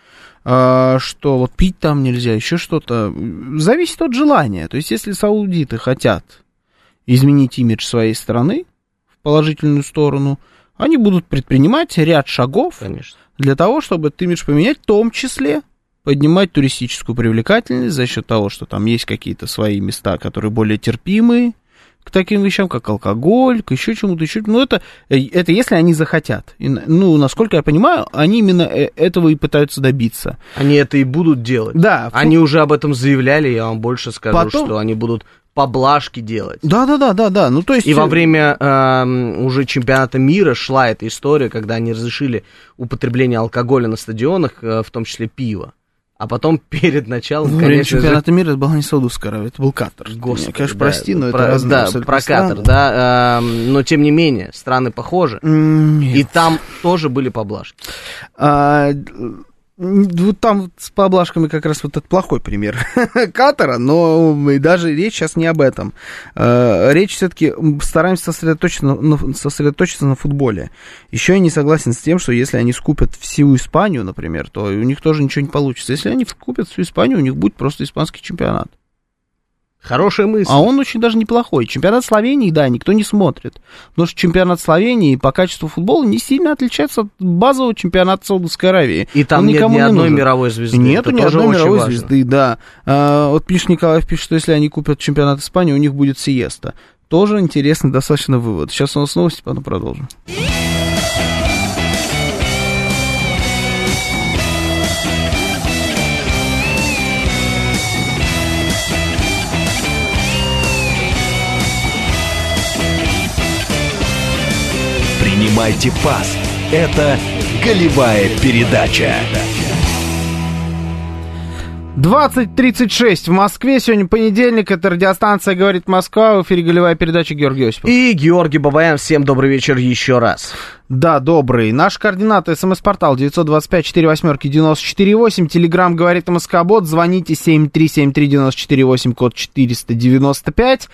Что вот пить там нельзя, еще что-то. Зависит от желания. То есть, если саудиты хотят изменить имидж своей страны в положительную сторону, они будут предпринимать ряд шагов, конечно, для того, чтобы этот имидж поменять, в том числе поднимать туристическую привлекательность за счет того, что там есть какие-то свои места, которые более терпимые к таким вещам, как алкоголь, к еще чему-то, еще. Ну, это, это если они захотят. И, ну, насколько я понимаю, они именно этого и пытаются добиться. Они это и будут делать. Да. Они уже об этом заявляли, я вам больше скажу, потом... что они будут поблажки делать. Да-да-да-да-да. Ну, то есть... И во время э, уже чемпионата мира шла эта история, когда они разрешили употребление алкоголя на стадионах, э, в том числе пива. А потом перед началом, ну, конечно, чемпионата же... мира это была не Саудовская Аравия, это был Катар. Господи, конечно, да, прости, но про, это разное. Да, про Катар, да, э, но тем не менее, страны похожи. Нет. И там тоже были поблажки. А, вот там с поблажками как раз вот этот плохой пример Катара, но даже речь сейчас не об этом. А, речь все-таки стараемся сосредоточиться на, сосредоточиться на футболе. Еще я не согласен с тем, что если они скупят всю Испанию, например, то у них тоже ничего не получится. Если они скупят всю Испанию, у них будет просто испанский чемпионат. Хорошая мысль. А он очень даже неплохой. Чемпионат Словении, да, никто не смотрит. Потому что чемпионат Словении по качеству футбола не сильно отличается от базового чемпионата Саудовской Аравии. И там он нет ни одной не мировой звезды. Нет ни одной мировой важно. звезды, да. А, вот пишет Николаев, пишет, что если они купят чемпионат Испании, у них будет сиеста. Тоже интересный достаточно вывод. Сейчас у нас новости, потом продолжим. Принимайте пас. Это голевая передача. двадцать тридцать шесть в Москве. Сегодня понедельник. Это радиостанция «Говорит Москва». В эфире голевая передача. Георгий Осипов. И Георгий Бабаян. Всем добрый вечер еще раз. Да, добрый. Наши координаты. СМС-портал девять два пять сорок восемь девяносто четыре восемь. Телеграм «Говорит Москобот». Звоните семь три семь три девяносто четыре восемь, код четыреста девяносто пять.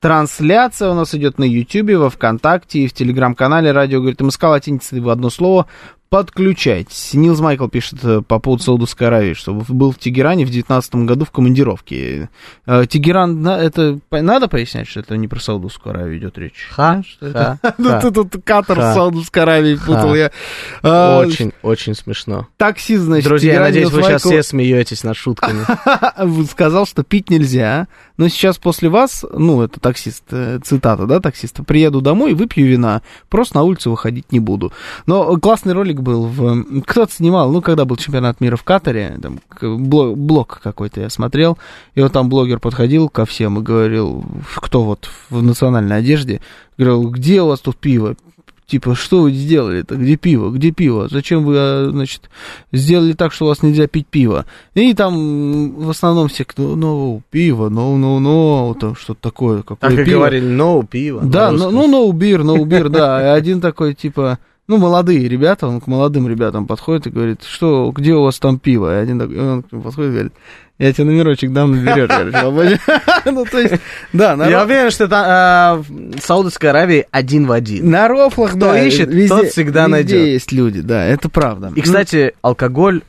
Трансляция у нас идет на Ютьюбе, во Вконтакте и в Телеграм-канале «Радио говорит Москва», латиница в одно слово. Подключайтесь. Нилс Майкл пишет по поводу Саудовской Аравии, что был в Тегеране в девятнадцатом году в командировке. Тегеран, это надо пояснять, что это не про Саудовскую Аравию идет речь? Ха? Ха? Ну, ты тут Катар в Саудовской Аравии путал. Я. Очень, очень смешно. Таксист, значит, друзья, я надеюсь, вы сейчас все смеетесь над шутками. Сказал, что пить нельзя, но сейчас после вас, ну, это таксист, цитата, да, таксиста, приеду домой, выпью вина, просто на улицу выходить не буду. Но классный ролик был, в... кто-то снимал, ну, когда был чемпионат мира в Катаре, там, блог, блог какой-то я смотрел, и вот там блогер подходил ко всем и говорил, кто вот в национальной одежде, говорил, где у вас тут пиво? Типа, что вы сделали-то? Где пиво? Где пиво? Зачем вы, значит, сделали так, что у вас нельзя пить пиво? И там в основном все, ну, no, no, пиво, no, no, no, там что-то такое, какое пиво. Так и говорили, no, пиво. Да, ну, no, no beer, no beer, да. И один такой, типа... Ну, молодые ребята, он к молодым ребятам подходит и говорит, что, где у вас там пиво? И один такой, он подходит и говорит, я тебе номерочек дам, наберешь. Ну, то есть, да. Я уверен, что это Саудовская Аравия один в один. На рофлах, кто ищет, тот всегда найдет. Везде есть люди, да, это правда. И, кстати, алкоголь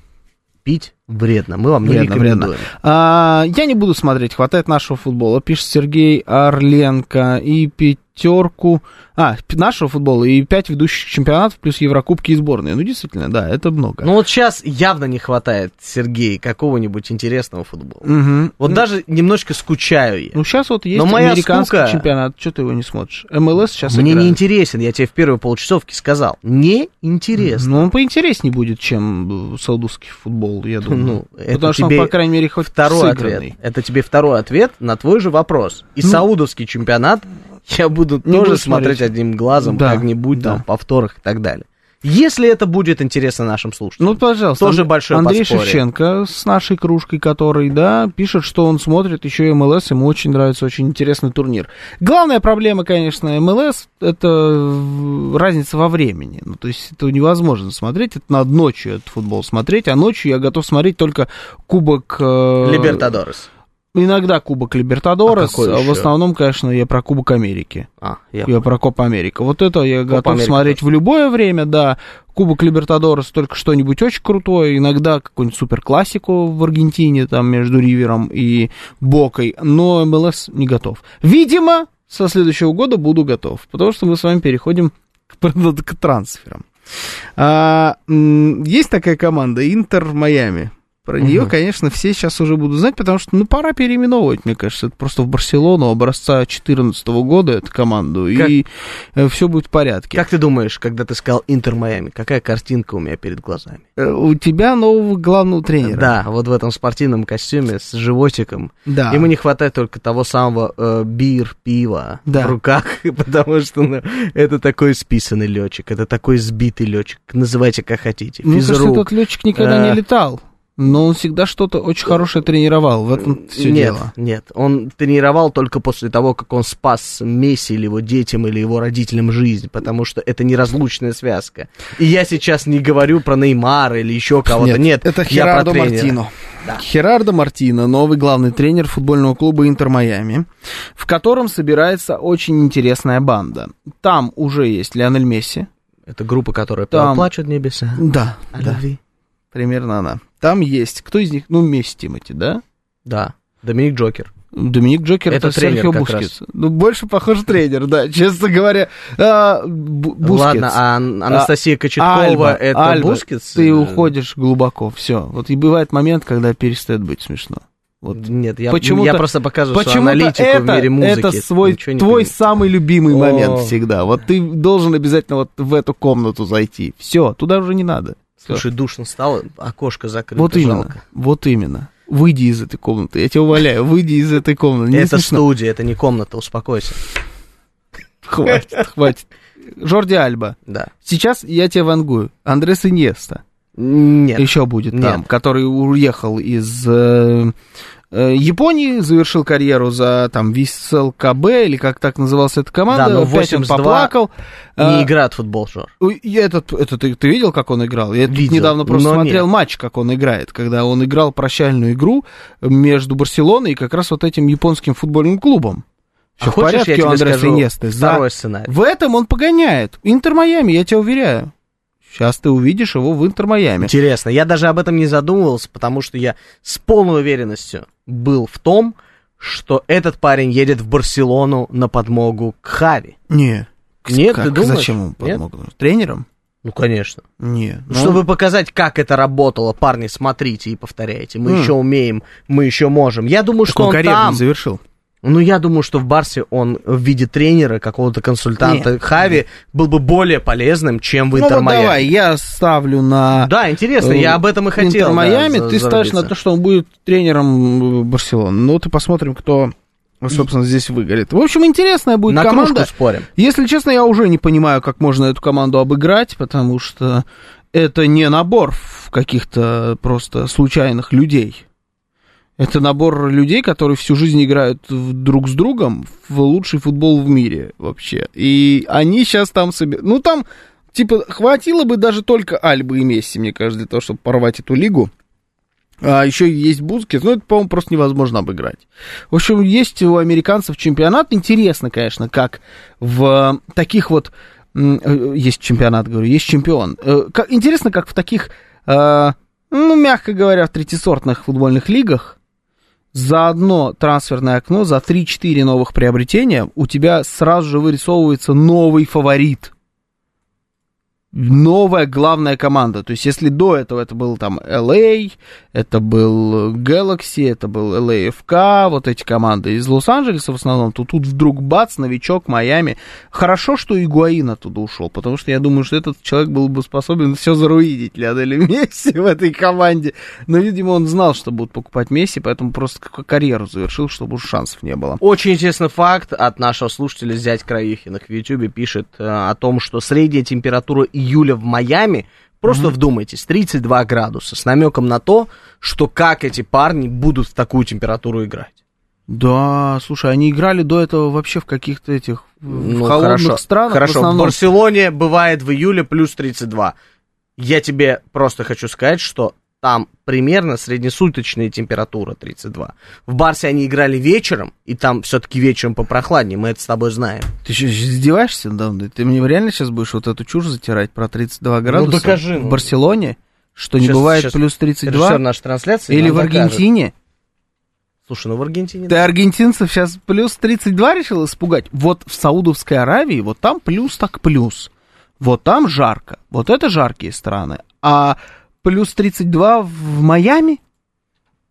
пить вредно, мы вам не рекомендуем. Я не буду смотреть, хватает нашего футбола, пишет Сергей Орленко, и пить. Пятерку, а, нашего футбола и пять ведущих чемпионатов, плюс Еврокубки и сборные. Ну, действительно, да, это много. Ну, вот сейчас явно не хватает, Сергей, какого-нибудь интересного футбола. Угу. Вот ну, даже немножко скучаю я. Ну, сейчас вот есть Но американский скука... чемпионат, что ты его не смотришь? МЛС сейчас Мне играет. Не интересен, я тебе в первой получасовке сказал. Не интересно. Ну, он поинтереснее будет, чем саудовский футбол, я думаю. Ну, потому что он, по крайней мере, хоть второй ответ. Это тебе второй ответ на твой же вопрос. И ну... саудовский чемпионат... Я буду не тоже смотреть, смотреть одним глазом, да, как-нибудь, да. там, повторах и так далее. Если это будет интересно нашим слушателям. Ну, пожалуйста. Тоже Ан- большое Андрей подспорье. Шевченко с нашей кружкой, который, да, пишет, что он смотрит еще и МЛС, ему очень нравится, очень интересный турнир. Главная проблема, конечно, МЛС, это разница во времени. Ну, то есть, это невозможно смотреть, это надо ночью этот футбол смотреть, а ночью я готов смотреть только Кубок... Либертадорес. Иногда Кубок Либертадорес, а, а в основном, конечно, я про Кубок Америки. А, я, я про Коп Америка. Вот это я Коп готов Америка смотреть тоже в любое время, да. Кубок Либертадорес только что-нибудь очень крутое, иногда какую-нибудь суперклассику в Аргентине, там, между Ривером и Бокой, но МЛС не готов. Видимо, со следующего года буду готов, потому что мы с вами переходим к, к трансферам. А, есть такая команда «Интер Майами». Про нее, угу. конечно, все сейчас уже будут знать, потому что, ну, пора переименовывать, мне кажется. Это просто в Барселону образца две тысячи четырнадцатого года эту команду, как... и все будет в порядке. Как ты думаешь, когда ты сказал «Интер Майами», какая картинка у меня перед глазами? У тебя нового главного тренера. Да, вот в этом спортивном костюме с животиком. Да. Ему не хватает только того самого э, бир, пива да. в руках, потому что ну, это такой списанный летчик, это такой сбитый летчик, называйте как хотите, физрук. Ну, этот летчик никогда а... не летал. Но он всегда что-то очень хорошее тренировал, в этом все нет, дело. Нет, нет, он тренировал только после того, как он спас Месси или его детям, или его родителям жизнь, потому что это неразлучная связка. И я сейчас не говорю про Неймара или еще кого-то, нет, нет это Херардо Мартино. Да. Херардо Мартино, новый главный тренер футбольного клуба «Интер Майами», в котором собирается очень интересная банда. Там уже есть Лионель Месси. Это группа, которая там... плачет небеса. Да, о да. любви. Примерно она. Там есть. Кто из них? Ну, Месси, Тимати, да? Да. Доминик Джокер. Доминик Джокер — это, это тренер, Серхио Бускетс. Ну, больше похож тренер, да, честно говоря. А, Бускетс. Ладно, а Анастасия Кочеткова — Альба, это Альба. Бускетс? Ты уходишь глубоко, все. Вот и бывает момент, когда перестает быть смешно. Вот. Нет, я, я просто показываю свою аналитику это, в мире музыки. Это свой, твой понимаю. самый любимый момент всегда. Вот ты должен обязательно вот в эту комнату зайти. Все, туда уже не надо. Слушай, душно стало, окошко закрыто. Вот именно, жалко. Вот именно. Выйди из этой комнаты, я тебя умоляю, выйди из этой комнаты. Не это смешно. Студия, это не комната, успокойся. Хватит, хватит. Жорди Альба. Да. Сейчас я тебя вангую. Андрес Иньеста. Нет. Еще будет Нет. там, который уехал из э, э, Японии, завершил карьеру за там Виссел КБ, или как так называлась эта команда. Да, но восемьдесят два поплакал. Не играет в футбол, Жор. Этот, этот, ты, ты видел, как он играл? Я видел, недавно просто смотрел нет. матч, как он играет, когда он играл прощальную игру между Барселоной и как раз вот этим японским футбольным клубом. Все а в порядке, я тебе Андрес Иньеста. Второй сценарий. В этом он погоняет. Интер Майами, я тебя уверяю. Сейчас ты увидишь его в Интер-Майами. Интересно. Я даже об этом не задумывался, потому что я с полной уверенностью был в том, что этот парень едет в Барселону на подмогу к Хави. Не. Нет, как? Ты думаешь? Зачем ему подмогу? Нет? Тренером? Ну, конечно. Не. Ну... Чтобы показать, как это работало. Парни, смотрите и повторяйте. Мы mm. еще умеем, мы еще можем. Я думаю, так что он, он карьеру там... не завершил. Ну, я думаю, что в Барсе он в виде тренера, какого-то консультанта нет, Хави нет. был бы более полезным, чем в Интер-Майами. Ну, вот давай, я ставлю на... Да, интересно, э, я об этом и хотел. Интер-Майами, да, ты зарубиться. Ставишь на то, что он будет тренером Барселоны. Ну, ты посмотрим, кто, собственно, здесь выгорит. В общем, интересная будет на команда. На кружку спорим. Если честно, я уже не понимаю, как можно эту команду обыграть, потому что это не набор каких-то просто случайных людей. Это набор людей, которые всю жизнь играют друг с другом в лучший футбол в мире вообще. И они сейчас там себе... Ну, там, типа, хватило бы даже только Альбы и Месси, мне кажется, для того, чтобы порвать эту лигу. А еще есть Бускетс, но это, по-моему, просто невозможно обыграть. В общем, есть у американцев чемпионат. Интересно, конечно, как в таких вот... Есть чемпионат, говорю, есть чемпион. Интересно, как в таких, ну, мягко говоря, в третьесортных футбольных лигах за одно трансферное окно, за три-четыре новых приобретения у тебя сразу же вырисовывается новый фаворит. Новая главная команда. То есть, если до этого это был там эл эй, это был Galaxy, это был эл эй эф кей, вот эти команды из Лос-Анджелеса в основном, то тут вдруг бац, новичок, Майами. Хорошо, что Игуаин оттуда ушел, потому что я думаю, что этот человек был бы способен все заруидить Лионелю Месси в этой команде. Но, видимо, он знал, что будут покупать Месси, поэтому просто карьеру завершил, чтобы уж шансов не было. Очень интересный факт от нашего слушателя Зять Краюхиных в Ютьюбе пишет о том, что средняя температура и июля в Майами, просто mm-hmm. вдумайтесь, тридцать два градуса, с намеком на то, что как эти парни будут в такую температуру играть. Да, слушай, они играли до этого вообще в каких-то этих ну, в холодных хорошо, странах. Хорошо, в основном... в Барселоне бывает в июле плюс тридцать два. Я тебе просто хочу сказать, что там примерно среднесуточная температура тридцать два. В Барсе они играли вечером, и там все-таки вечером попрохладнее, мы это с тобой знаем. Ты что, издеваешься надо мной? Ты мне реально сейчас будешь вот эту чушь затирать про тридцать два градуса? Ну, докажи. В Барселоне, что сейчас, не бывает сейчас плюс тридцать два? Режиссер нашей трансляции. Или в Аргентине? Докажет. Слушай, ну в Аргентине... Ты аргентинцев сейчас плюс тридцать два решил испугать? Вот в Саудовской Аравии, вот там плюс так плюс. Вот там жарко. Вот это жаркие страны. А... Плюс тридцать два в Майами,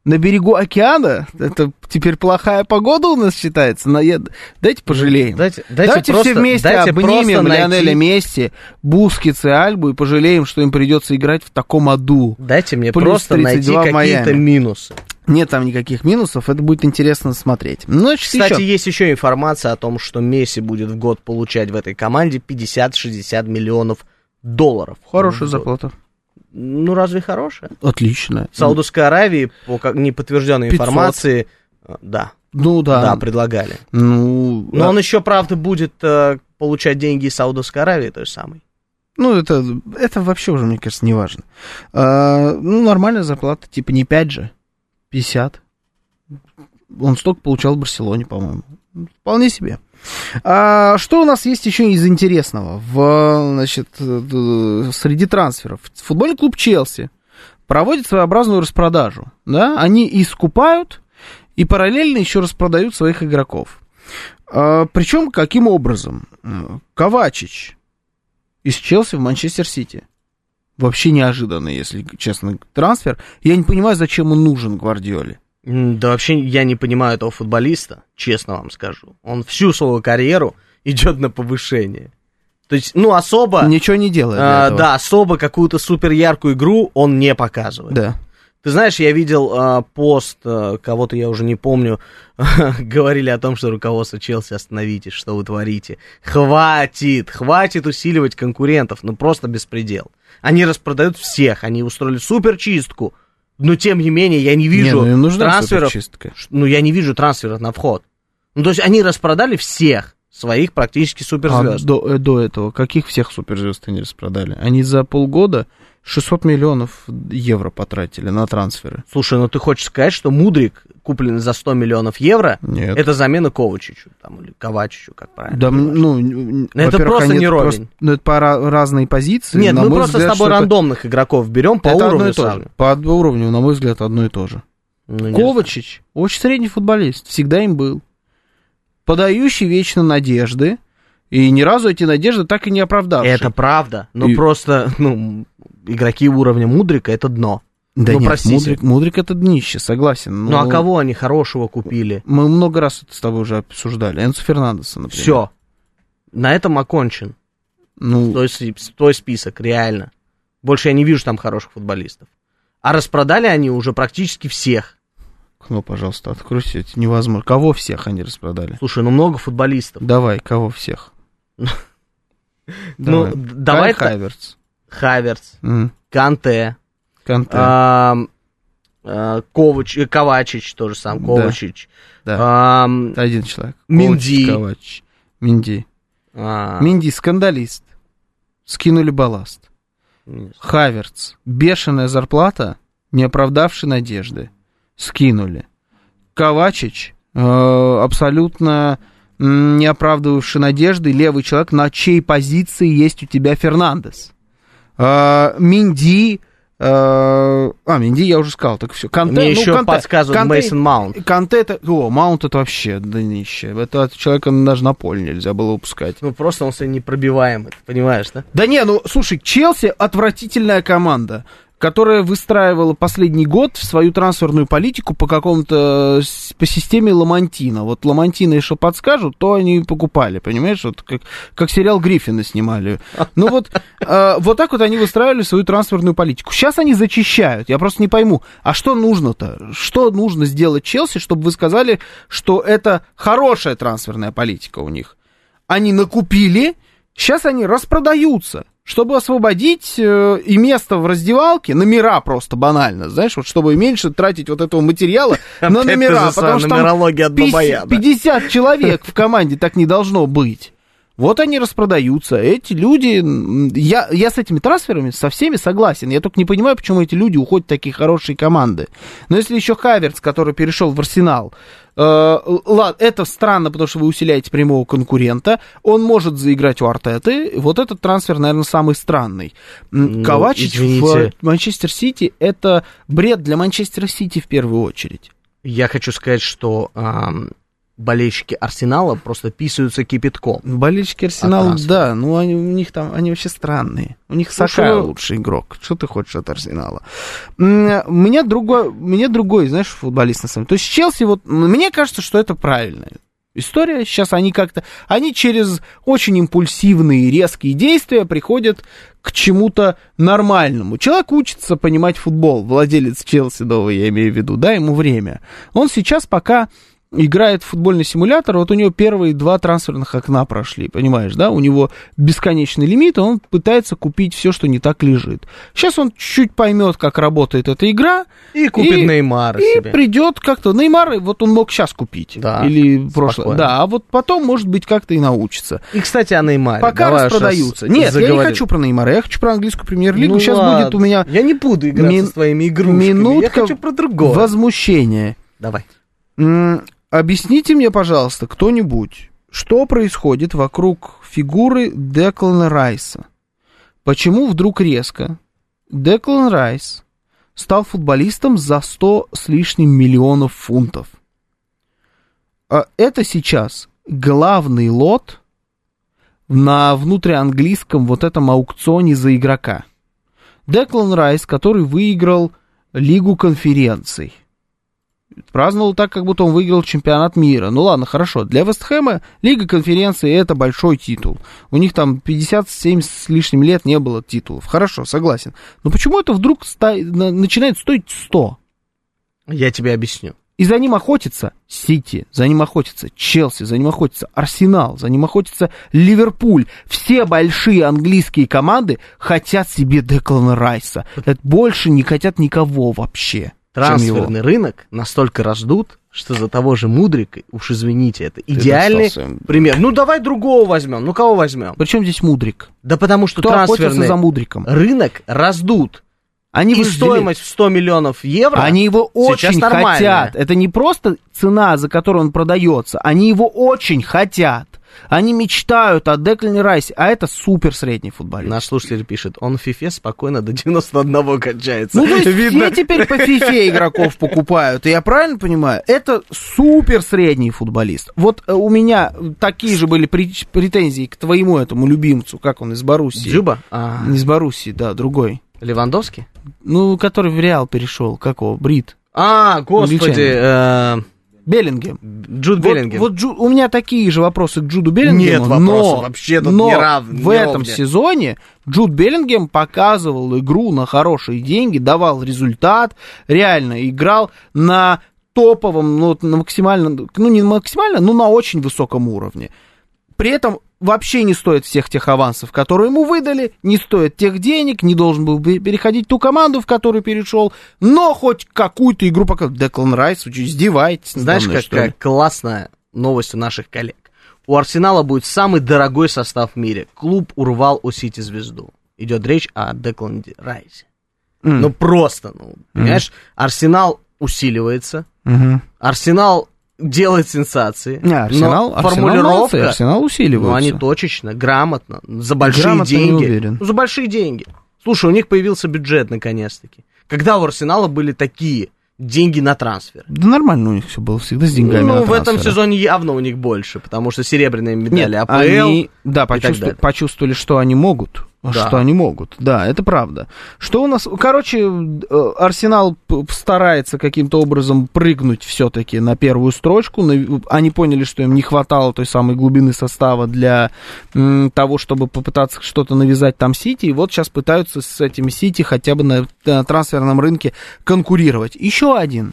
на берегу океана, это теперь плохая погода у нас считается, но я... дайте пожалеем. Дайте, дайте, дайте просто, все вместе дайте обнимем Лионеля Месси, Бускетс и Альбу и пожалеем, что им придется играть в таком аду. Дайте мне плюс просто найти какие-то минусы. Нет там никаких минусов, это будет интересно смотреть. Ну, кстати, еще. Есть еще информация о том, что Месси будет в год получать в этой команде пятьдесят-шестьдесят миллионов долларов. Хорошая зарплата. Ну, разве хорошая? Отлично. В Саудовской Аравии, по неподтвержденной информации, да. Ну, да. Да, предлагали. Ну, Но да. он еще, правда, будет э, получать деньги из Саудовской Аравии той самой. Ну, это, это вообще уже, мне кажется, не важно. А, ну, нормальная зарплата, типа не пять же, пятьдесят. Он столько получал в Барселоне, по-моему. Вполне себе. А, что у нас есть еще из интересного в, значит, среди трансферов? Футбольный клуб Челси проводит своеобразную распродажу. Да? Они искупают и параллельно еще распродают своих игроков. А, причем каким образом? Ковачич из Челси в Манчестер Сити. Вообще неожиданный, если честно, трансфер. Я не понимаю, зачем он нужен Гвардиоле. Да вообще я не понимаю этого футболиста, честно вам скажу. Он всю свою карьеру идет на повышение. То есть, ну, особо... Ничего не делает. А, да, особо какую-то супер яркую игру он не показывает. Да. Ты знаешь, я видел а, пост, а, кого-то я уже не помню, говорили о том, что руководство Челси, остановитесь, что вы творите. Хватит, хватит усиливать конкурентов, ну просто беспредел. Они распродают всех, они устроили суперчистку, но тем не менее я не вижу не, ну, трансферов. Ну я не вижу трансферов на вход. Ну то есть они распродали всех своих практически суперзвезд. А до, до этого каких всех суперзвезд они распродали? Они за полгода шестьсот миллионов евро потратили на трансферы. Слушай, ну ты хочешь сказать, что Мудрик, купленный за сто миллионов евро, Нет. это замена Ковачичу, там, или Ковачичу, как правильно. Да, ну, это просто не ровень. Ну, это по разные позиции. Нет, на мы просто взгляд, с тобой рандомных это... игроков берем по это уровню. Тоже. По уровню, на мой взгляд, одно и то же. Ну, Ковачич очень средний футболист, всегда им был. Подающий вечно надежды, и ни разу эти надежды так и не оправдавшие. Это правда, но и... просто... ну. Игроки уровня Мудрика — это дно. Да ну, нет, простите. Мудрик, Мудрик — это днище, согласен. Но... Ну, а кого они хорошего купили? Мы много раз это с тобой уже обсуждали. Энсо Фернандеса, например. Все. На этом окончен. Ну... То есть, той список, реально. Больше я не вижу там хороших футболистов. А распродали они уже практически всех. Окно, пожалуйста, откройте. Это невозможно. Кого всех они распродали? Слушай, ну много футболистов. Давай, кого всех? Ну, давай... Хайверц. Хаверц, mm. Канте, Канте. А, а, Ковач, Ковачич, тоже сам Ковачич. Да, да. А, один человек. Менди. Ковачич, Менди. А. Менди скандалист. Скинули балласт. Yes. Хаверц. Бешеная зарплата, не оправдавши надежды. Скинули. Ковачич, абсолютно не оправдывавший надежды, левый человек, на чьей позиции есть у тебя Фернандес. А, Минди, а, а Минди я уже сказал, так все. Канте, Мне ну, еще Канте, подсказывают Мейсон Маунт. Канте это, о, Маунт это вообще днище. Это человека даже на поле нельзя было упускать. Ну просто он сегодня непробиваемый, ты понимаешь, да? Да не, ну слушай, Челси отвратительная команда, которая выстраивала последний год свою трансферную политику по какому-то, по системе Ламантина. Вот Ламантина, если подскажут, то они покупали, понимаешь? Вот как, как сериал Гриффина снимали. Ну вот, э, вот так вот они выстраивали свою трансферную политику. Сейчас они зачищают, я просто не пойму, а что нужно-то? Что нужно сделать Челси, чтобы вы сказали, что это хорошая трансферная политика у них? Они накупили, сейчас они распродаются. Чтобы освободить э, и место в раздевалке, номера просто банально, знаешь, вот чтобы меньше тратить вот этого материала на номера, потому что там пятьдесят человек в команде так не должно быть. Вот они распродаются, эти люди, я, я с этими трансферами со всеми согласен, я только не понимаю, почему эти люди уходят в такие хорошие команды. Но если еще Хаверц, который перешел в Арсенал, э, ладно, это странно, потому что вы усиляете прямого конкурента, он может заиграть у Артеты, вот этот трансфер, наверное, самый странный. Ну, Ковачич в Манчестер Сити, это бред для Манчестера Сити в первую очередь. Я хочу сказать, что... Эм... болельщики Арсенала просто писаются кипятком. Болельщики Арсенала, да, ну они, у них там, они вообще странные. У них Сака лучший игрок. Что ты хочешь от Арсенала? Меня другой, меня другой, знаешь, футболист на самом деле. То есть Челси, вот, мне кажется, что это правильная история. Сейчас они как-то, они через очень импульсивные, резкие действия приходят к чему-то нормальному. Человек учится понимать футбол, владелец Челси, да, я имею в виду, да, ему время. Он сейчас пока... играет в футбольный симулятор, вот у него первые два трансферных окна прошли, понимаешь, да? У него бесконечный лимит, он пытается купить все, что не так лежит. Сейчас он чуть-чуть поймет, как работает эта игра. И купит и, Неймара и себе. И придет как-то... Неймара, вот он мог сейчас купить. Да, или в прошлом. Да, а вот потом, может быть, как-то и научится. И, кстати, о Неймаре. Пока давай распродаются. Нет, заговорил. Я не хочу про Неймара, я хочу про английскую премьер-лигу. Ну, сейчас ладно. Будет у меня... Я не буду играть Мин... со своими игрушками. Минутка я хочу про другого. Возмущение. Давай. М- Объясните мне, пожалуйста, кто-нибудь, что происходит вокруг фигуры Деклана Райса? Почему вдруг резко Деклан Райс стал футболистом за сто с лишним миллионов фунтов? это сейчас главный лот на внутрианглийском вот этом аукционе за игрока. Деклан Райс, который выиграл Лигу конференций, праздновал так, как будто он выиграл чемпионат мира. Ну ладно, хорошо. Для Вестхэма Лига конференций — это большой титул. У них там пятьдесят семь с лишним лет не было титулов. Хорошо, согласен. Но почему это вдруг ста- начинает стоить сто? Я тебе объясню. И за ним охотится Сити, за ним охотится Челси, за ним охотится Арсенал, за ним охотится Ливерпуль. Все большие английские команды хотят себе Деклана Райса. Это больше не хотят никого вообще. Трансферный рынок настолько раздут, что за того же Мудрика, уж извините, это идеальный пример. Ну, давай другого возьмем, ну, кого возьмем? Причем здесь Мудрик? Да потому что трансферный рынок раздут. Они и выждели. Стоимость в сто миллионов евро они его очень хотят. Это не просто цена, за которую он продается. Они его очень хотят. Они мечтают о Деклане Райсе, а это супер средний футболист. Наш слушатель пишет, он в ФИФЕ спокойно до девяносто одного качается. Ну, то есть видно. Все теперь по ФИФЕ игроков покупают, и я правильно понимаю? Это супер средний футболист. Вот у меня такие же были претензии к твоему этому любимцу, как он, из Боруссии. Дзюба? А-а-а. Из Боруссии, да, другой. Левандовский? Ну, который в Реал перешел, как его, Брит. А, господи... Беллингем. Джуд Беллингем. Вот, вот Джу, у меня такие же вопросы к Джуду Беллингему. Нет вопросов, вообще тут не равны. В этом сезоне Джуд Беллингем показывал игру на хорошие деньги, давал результат, реально играл на топовом, ну, на максимально, ну, не максимально, но на очень высоком уровне. При этом вообще не стоит всех тех авансов, которые ему выдали, не стоит тех денег, не должен был переходить ту команду, в которую перешел, но хоть какую-то игру пока... Деклан Райс, издевайтесь. Знаешь, мной, какая классная новость у наших коллег? У Арсенала будет самый дорогой состав в мире. Клуб урвал у Сити звезду. Идет речь о Деклане Райсе. Mm. Ну просто, ну, понимаешь, mm. Арсенал усиливается, mm-hmm. Арсенал... делает сенсации. А, Арсенал, но Арсенал формулировка, молодцы, Арсенал усиливается. Но они точечно, грамотно, за большие грамотно деньги. Ну, за большие деньги. Слушай, у них появился бюджет наконец-таки. Когда у Арсенала были такие деньги на трансфер? Да нормально у них все было всегда с деньгами. Ну, на в этом сезоне явно у них больше, потому что серебряные медали. Нет, АПЛ. Они, да, почувствовали, почувствовали, что они могут. Да. Что они могут. Да, это правда. Что у нас... Короче, Арсенал старается каким-то образом прыгнуть все-таки на первую строчку. Они поняли, что им не хватало той самой глубины состава для того, чтобы попытаться что-то навязать там Сити. И вот сейчас пытаются с этим Сити хотя бы на трансферном рынке конкурировать. Еще один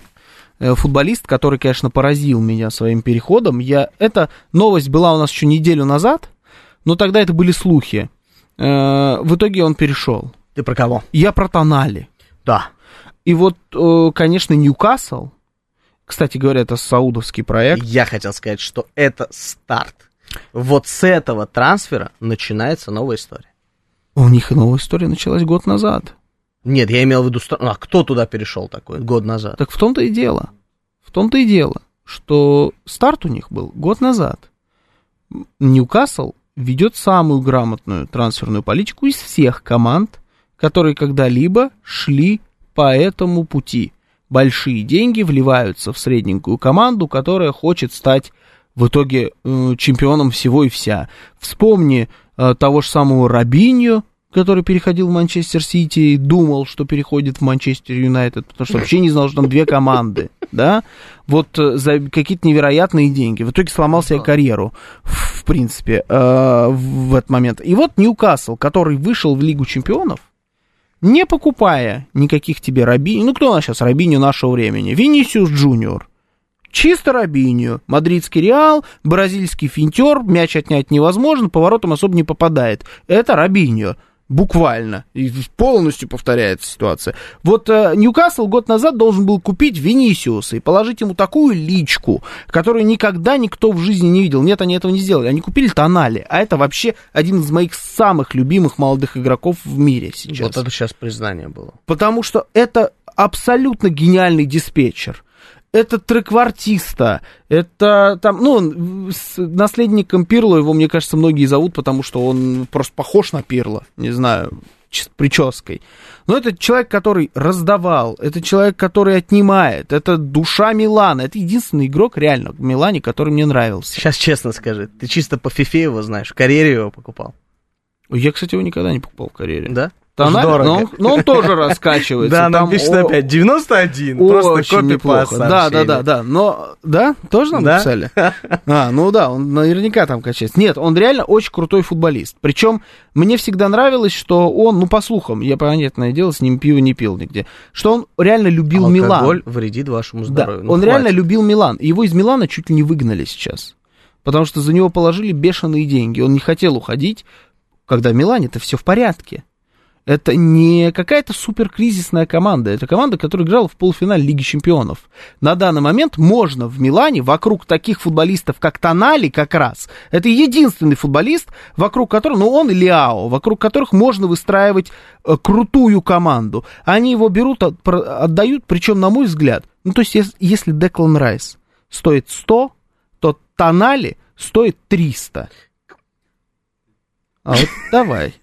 футболист, который, конечно, поразил меня своим переходом. Я... Эта новость была у нас еще неделю назад, но тогда это были слухи. В итоге он перешел. Ты про кого? Я про Тонали. Да. И вот, конечно, Ньюкасл, кстати говоря, это саудовский проект. Я хотел сказать, что это старт. Вот с этого трансфера начинается новая история. У них новая история началась год назад. Нет, я имел в виду... А кто туда перешел такой год назад? Так в том-то и дело. В том-то и дело, что старт у них был год назад. Ньюкасл ведет самую грамотную трансферную политику из всех команд, которые когда-либо шли по этому пути. Большие деньги вливаются в средненькую команду, которая хочет стать в итоге э, чемпионом всего и вся. Вспомни э, того же самого Робиньо, который переходил в Манчестер Сити и думал, что переходит в Манчестер Юнайтед, потому что вообще не знал, что там две команды, да, вот за какие-то невероятные деньги. В итоге сломал себе карьеру, в принципе, э, в этот момент. И вот Ньюкасл, который вышел в Лигу чемпионов, не покупая никаких тебе Робиньо, ну, кто у нас сейчас Робиньо нашего времени? Винисиус Джуниор. Чисто Робиньо. Мадридский Реал, бразильский финтер, мяч отнять невозможно, поворотом особо не попадает. Это Робиньо. Буквально. И полностью повторяется ситуация. Вот э, Ньюкасл год назад должен был купить Винисиуса и положить ему такую личку, которую никогда никто в жизни не видел. Нет, они этого не сделали. Они купили Тонали. А это вообще один из моих самых любимых молодых игроков в мире сейчас. Вот это сейчас признание было. Потому что это абсолютно гениальный диспетчер. Это треквартиста, это там, ну, он с наследником Пирло, его, мне кажется, многие зовут, потому что он просто похож на Пирло, не знаю, прической. Но это человек, который раздавал, это человек, который отнимает, это душа Милана. Это единственный игрок реально в Милане, который мне нравился. Сейчас честно скажи, ты чисто по фифе его знаешь, в карьере его покупал? Я, кстати, его никогда не покупал в карьере. Да? Тонали, но, он, но он тоже раскачивается. Да, там пишет о... опять девяносто один, просто копипаст. Да, да, да, да. Но, да? Тоже нам да? написали? А, ну да, он наверняка там качается. Нет, он реально очень крутой футболист. Причем мне всегда нравилось, что он, ну, по слухам, я, понятное дело, с ним пиво не пил нигде, что он реально любил алкоголь Милан. Алкоголь вредит вашему здоровью. Да, ну, он хватит. реально любил Милан. Его из Милана чуть ли не выгнали сейчас. Потому что за него положили бешеные деньги. Он не хотел уходить, когда в Милане-то все в порядке. Это не какая-то суперкризисная команда. Это команда, которая играла в полуфинале Лиги Чемпионов. На данный момент можно в Милане, вокруг таких футболистов, как Тонали, как раз, это единственный футболист, вокруг которого, ну он и Лиао, вокруг которых можно выстраивать э, крутую команду. Они его берут, от, отдают, причем, на мой взгляд, ну то есть если, если Деклан Райс стоит сто, то Тонали стоит триста. А вот давай,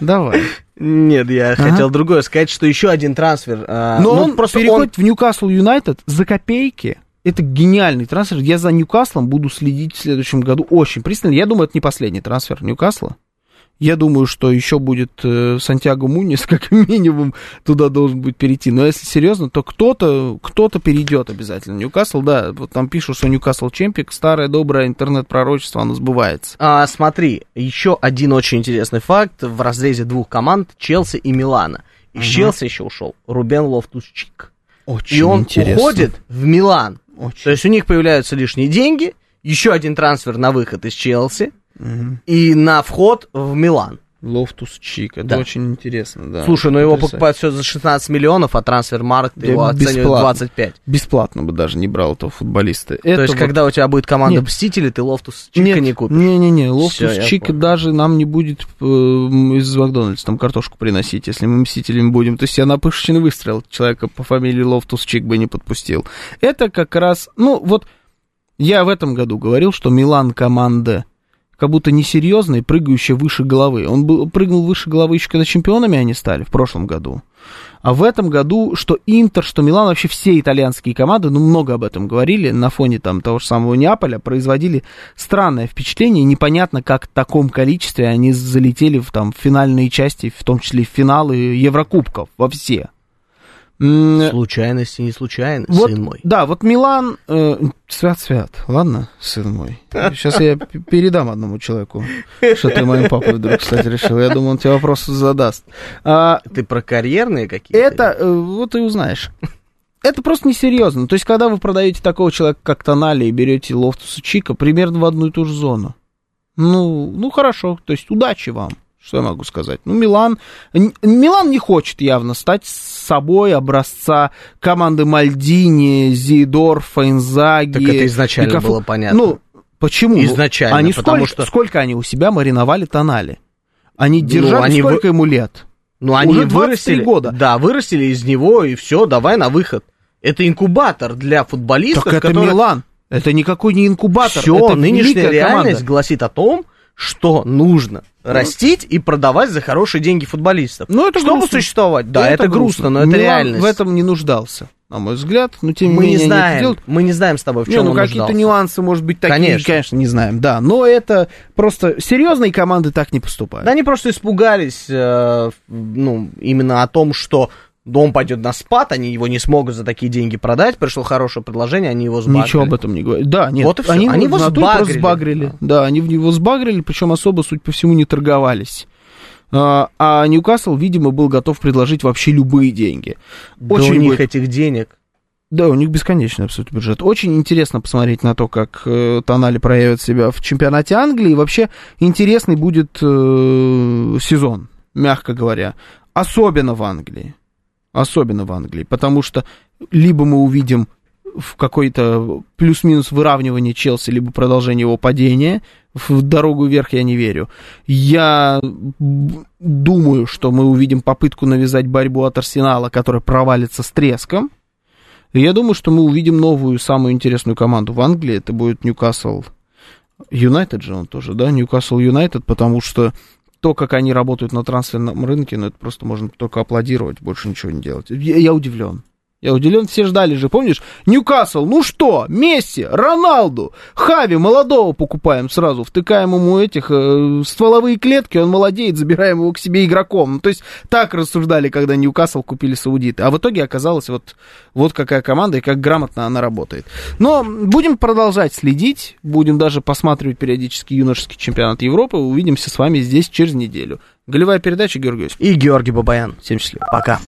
давай. Нет, я ага. хотел другое сказать, что еще один трансфер. А, но ну, он просто переходит он... в Ньюкасл Юнайтед за копейки. Это гениальный трансфер. Я за Ньюкаслом буду следить в следующем году очень пристально. Я думаю, это не последний трансфер Ньюкасла. Я думаю, что еще будет э, Сантьяго Муньес, как минимум, туда должен будет перейти. Но если серьезно, то кто-то, кто-то перейдет обязательно. Ньюкасл, да, вот там пишут, что Ньюкасл чемпик, старое доброе интернет-пророчество, оно сбывается. А, смотри, еще один очень интересный факт в разрезе двух команд Челси и Милана. Из угу. Челси еще ушел Рубен Лофтус-Чик. Очень и он интересно. Уходит в Милан. Очень. То есть у них появляются лишние деньги, еще один трансфер на выход из Челси. Угу. И на вход в Милан. Лофтус-Чик, это да. очень интересно, да. Слушай, ну его покупают все за шестнадцать миллионов, а трансфер-маркт да его оценивает двадцать пять. Бесплатно бы даже не брал этого футболиста. Это То есть, вот... когда у тебя будет команда Нет. Мстителей, ты Лофтус-Чика не купишь. Не-не-не, Лофтус-Чик даже нам не будет э, из Макдональдса там картошку приносить, если мы Мстителями будем. То есть я на пышечный выстрел человека по фамилии Лофтус-Чик бы не подпустил. Это как раз, ну вот, я в этом году говорил, что Милан команда как будто несерьезный, прыгающий выше головы. Он был, прыгнул выше головы еще, когда чемпионами они стали в прошлом году. А в этом году, что Интер, что Милан, вообще все итальянские команды, ну, много об этом говорили, на фоне там того же самого Неаполя, производили странное впечатление, непонятно, как в таком количестве они залетели в, там, в финальные части, в том числе в финалы Еврокубков, во все. Случайности не случайны, вот, сын мой. Да, вот Милан... Э, свят-свят, ладно, сын мой? Сейчас я передам одному человеку, что ты моим папой вдруг, кстати, решил. Я думаю, он тебе вопросы задаст. А, ты про карьерные какие-то? Это, э, вот и узнаешь. Это просто несерьезно. То есть, когда вы продаете такого человека, как Тонали, и берете Лофтуса-Чика, примерно в одну и ту же зону. Ну, ну, хорошо, то есть, удачи вам. Что я могу сказать? Ну, Милан... Милан не хочет явно стать собой образца команды Мальдини, Зидорфа, Инзаги. Так это изначально Никофу... было понятно. Ну, почему? Изначально, они потому сколь... что... Сколько они у себя мариновали Тонали? Они держали ну, они сколько вы... ему лет? Ну, они уже двадцать три года. Да, вырастили из него, и все, давай на выход. Это инкубатор для футболистов, так это которые... Милан. Это никакой не инкубатор. Все, нынешняя реальность команда. Гласит о том, что нужно ну, растить и продавать за хорошие деньги футболистов. Ну, это чтобы грустно. Существовать. Да, это, это грустно, но это Милан реальность. В этом не нуждался, на мой взгляд. Но тем мы не менее, знаем, мы не знаем с тобой, в чем не, ну, он нуждался. Ну, какие-то нюансы, может быть, такие, конечно. конечно, не знаем. Да, но это просто серьезные команды так не поступают. Да, они просто испугались, э, ну, именно о том, что дом пойдет на спад, они его не смогут за такие деньги продать. Пришло хорошее предложение, они его сбагрили. Ничего об этом не говорят. Да, нет, вот и они, они его сбагрили. сбагрили. Да. да, они в него сбагрили, причем особо, судя по всему, не торговались. А Ньюкасл, видимо, был готов предложить вообще любые деньги. Очень да у них будет... этих денег. Да, у них бесконечный абсолютно бюджет. Очень интересно посмотреть на то, как э, Тонали проявит себя в чемпионате Англии. И вообще интересный будет э, сезон, мягко говоря. Особенно в Англии. Особенно в Англии, потому что либо мы увидим в какой-то плюс-минус выравнивание Челси, либо продолжение его падения, в дорогу вверх я не верю. Я думаю, что мы увидим попытку навязать борьбу от Арсенала, которая провалится с треском. Я думаю, что мы увидим новую, самую интересную команду в Англии, это будет Ньюкасл Юнайтед же он тоже, да, Ньюкасл Юнайтед, потому что то, как они работают на трансферном рынке, ну, это просто можно только аплодировать, больше ничего не делать. Я, я удивлен. Я удивлен, все ждали же, помнишь? Ньюкасл, ну что, Месси, Роналду, Хави, молодого покупаем сразу, втыкаем ему этих э, стволовые клетки, он молодеет, забираем его к себе игроком. Ну, то есть так рассуждали, когда Ньюкасл купили саудиты. А в итоге оказалось, вот, вот какая команда и как грамотно она работает. Но будем продолжать следить, будем даже посматривать периодически юношеский чемпионат Европы. Увидимся с вами здесь через неделю. Голевая передача, Георгий Осипов. И Георгий Бабаян. Всем счастливо. Пока.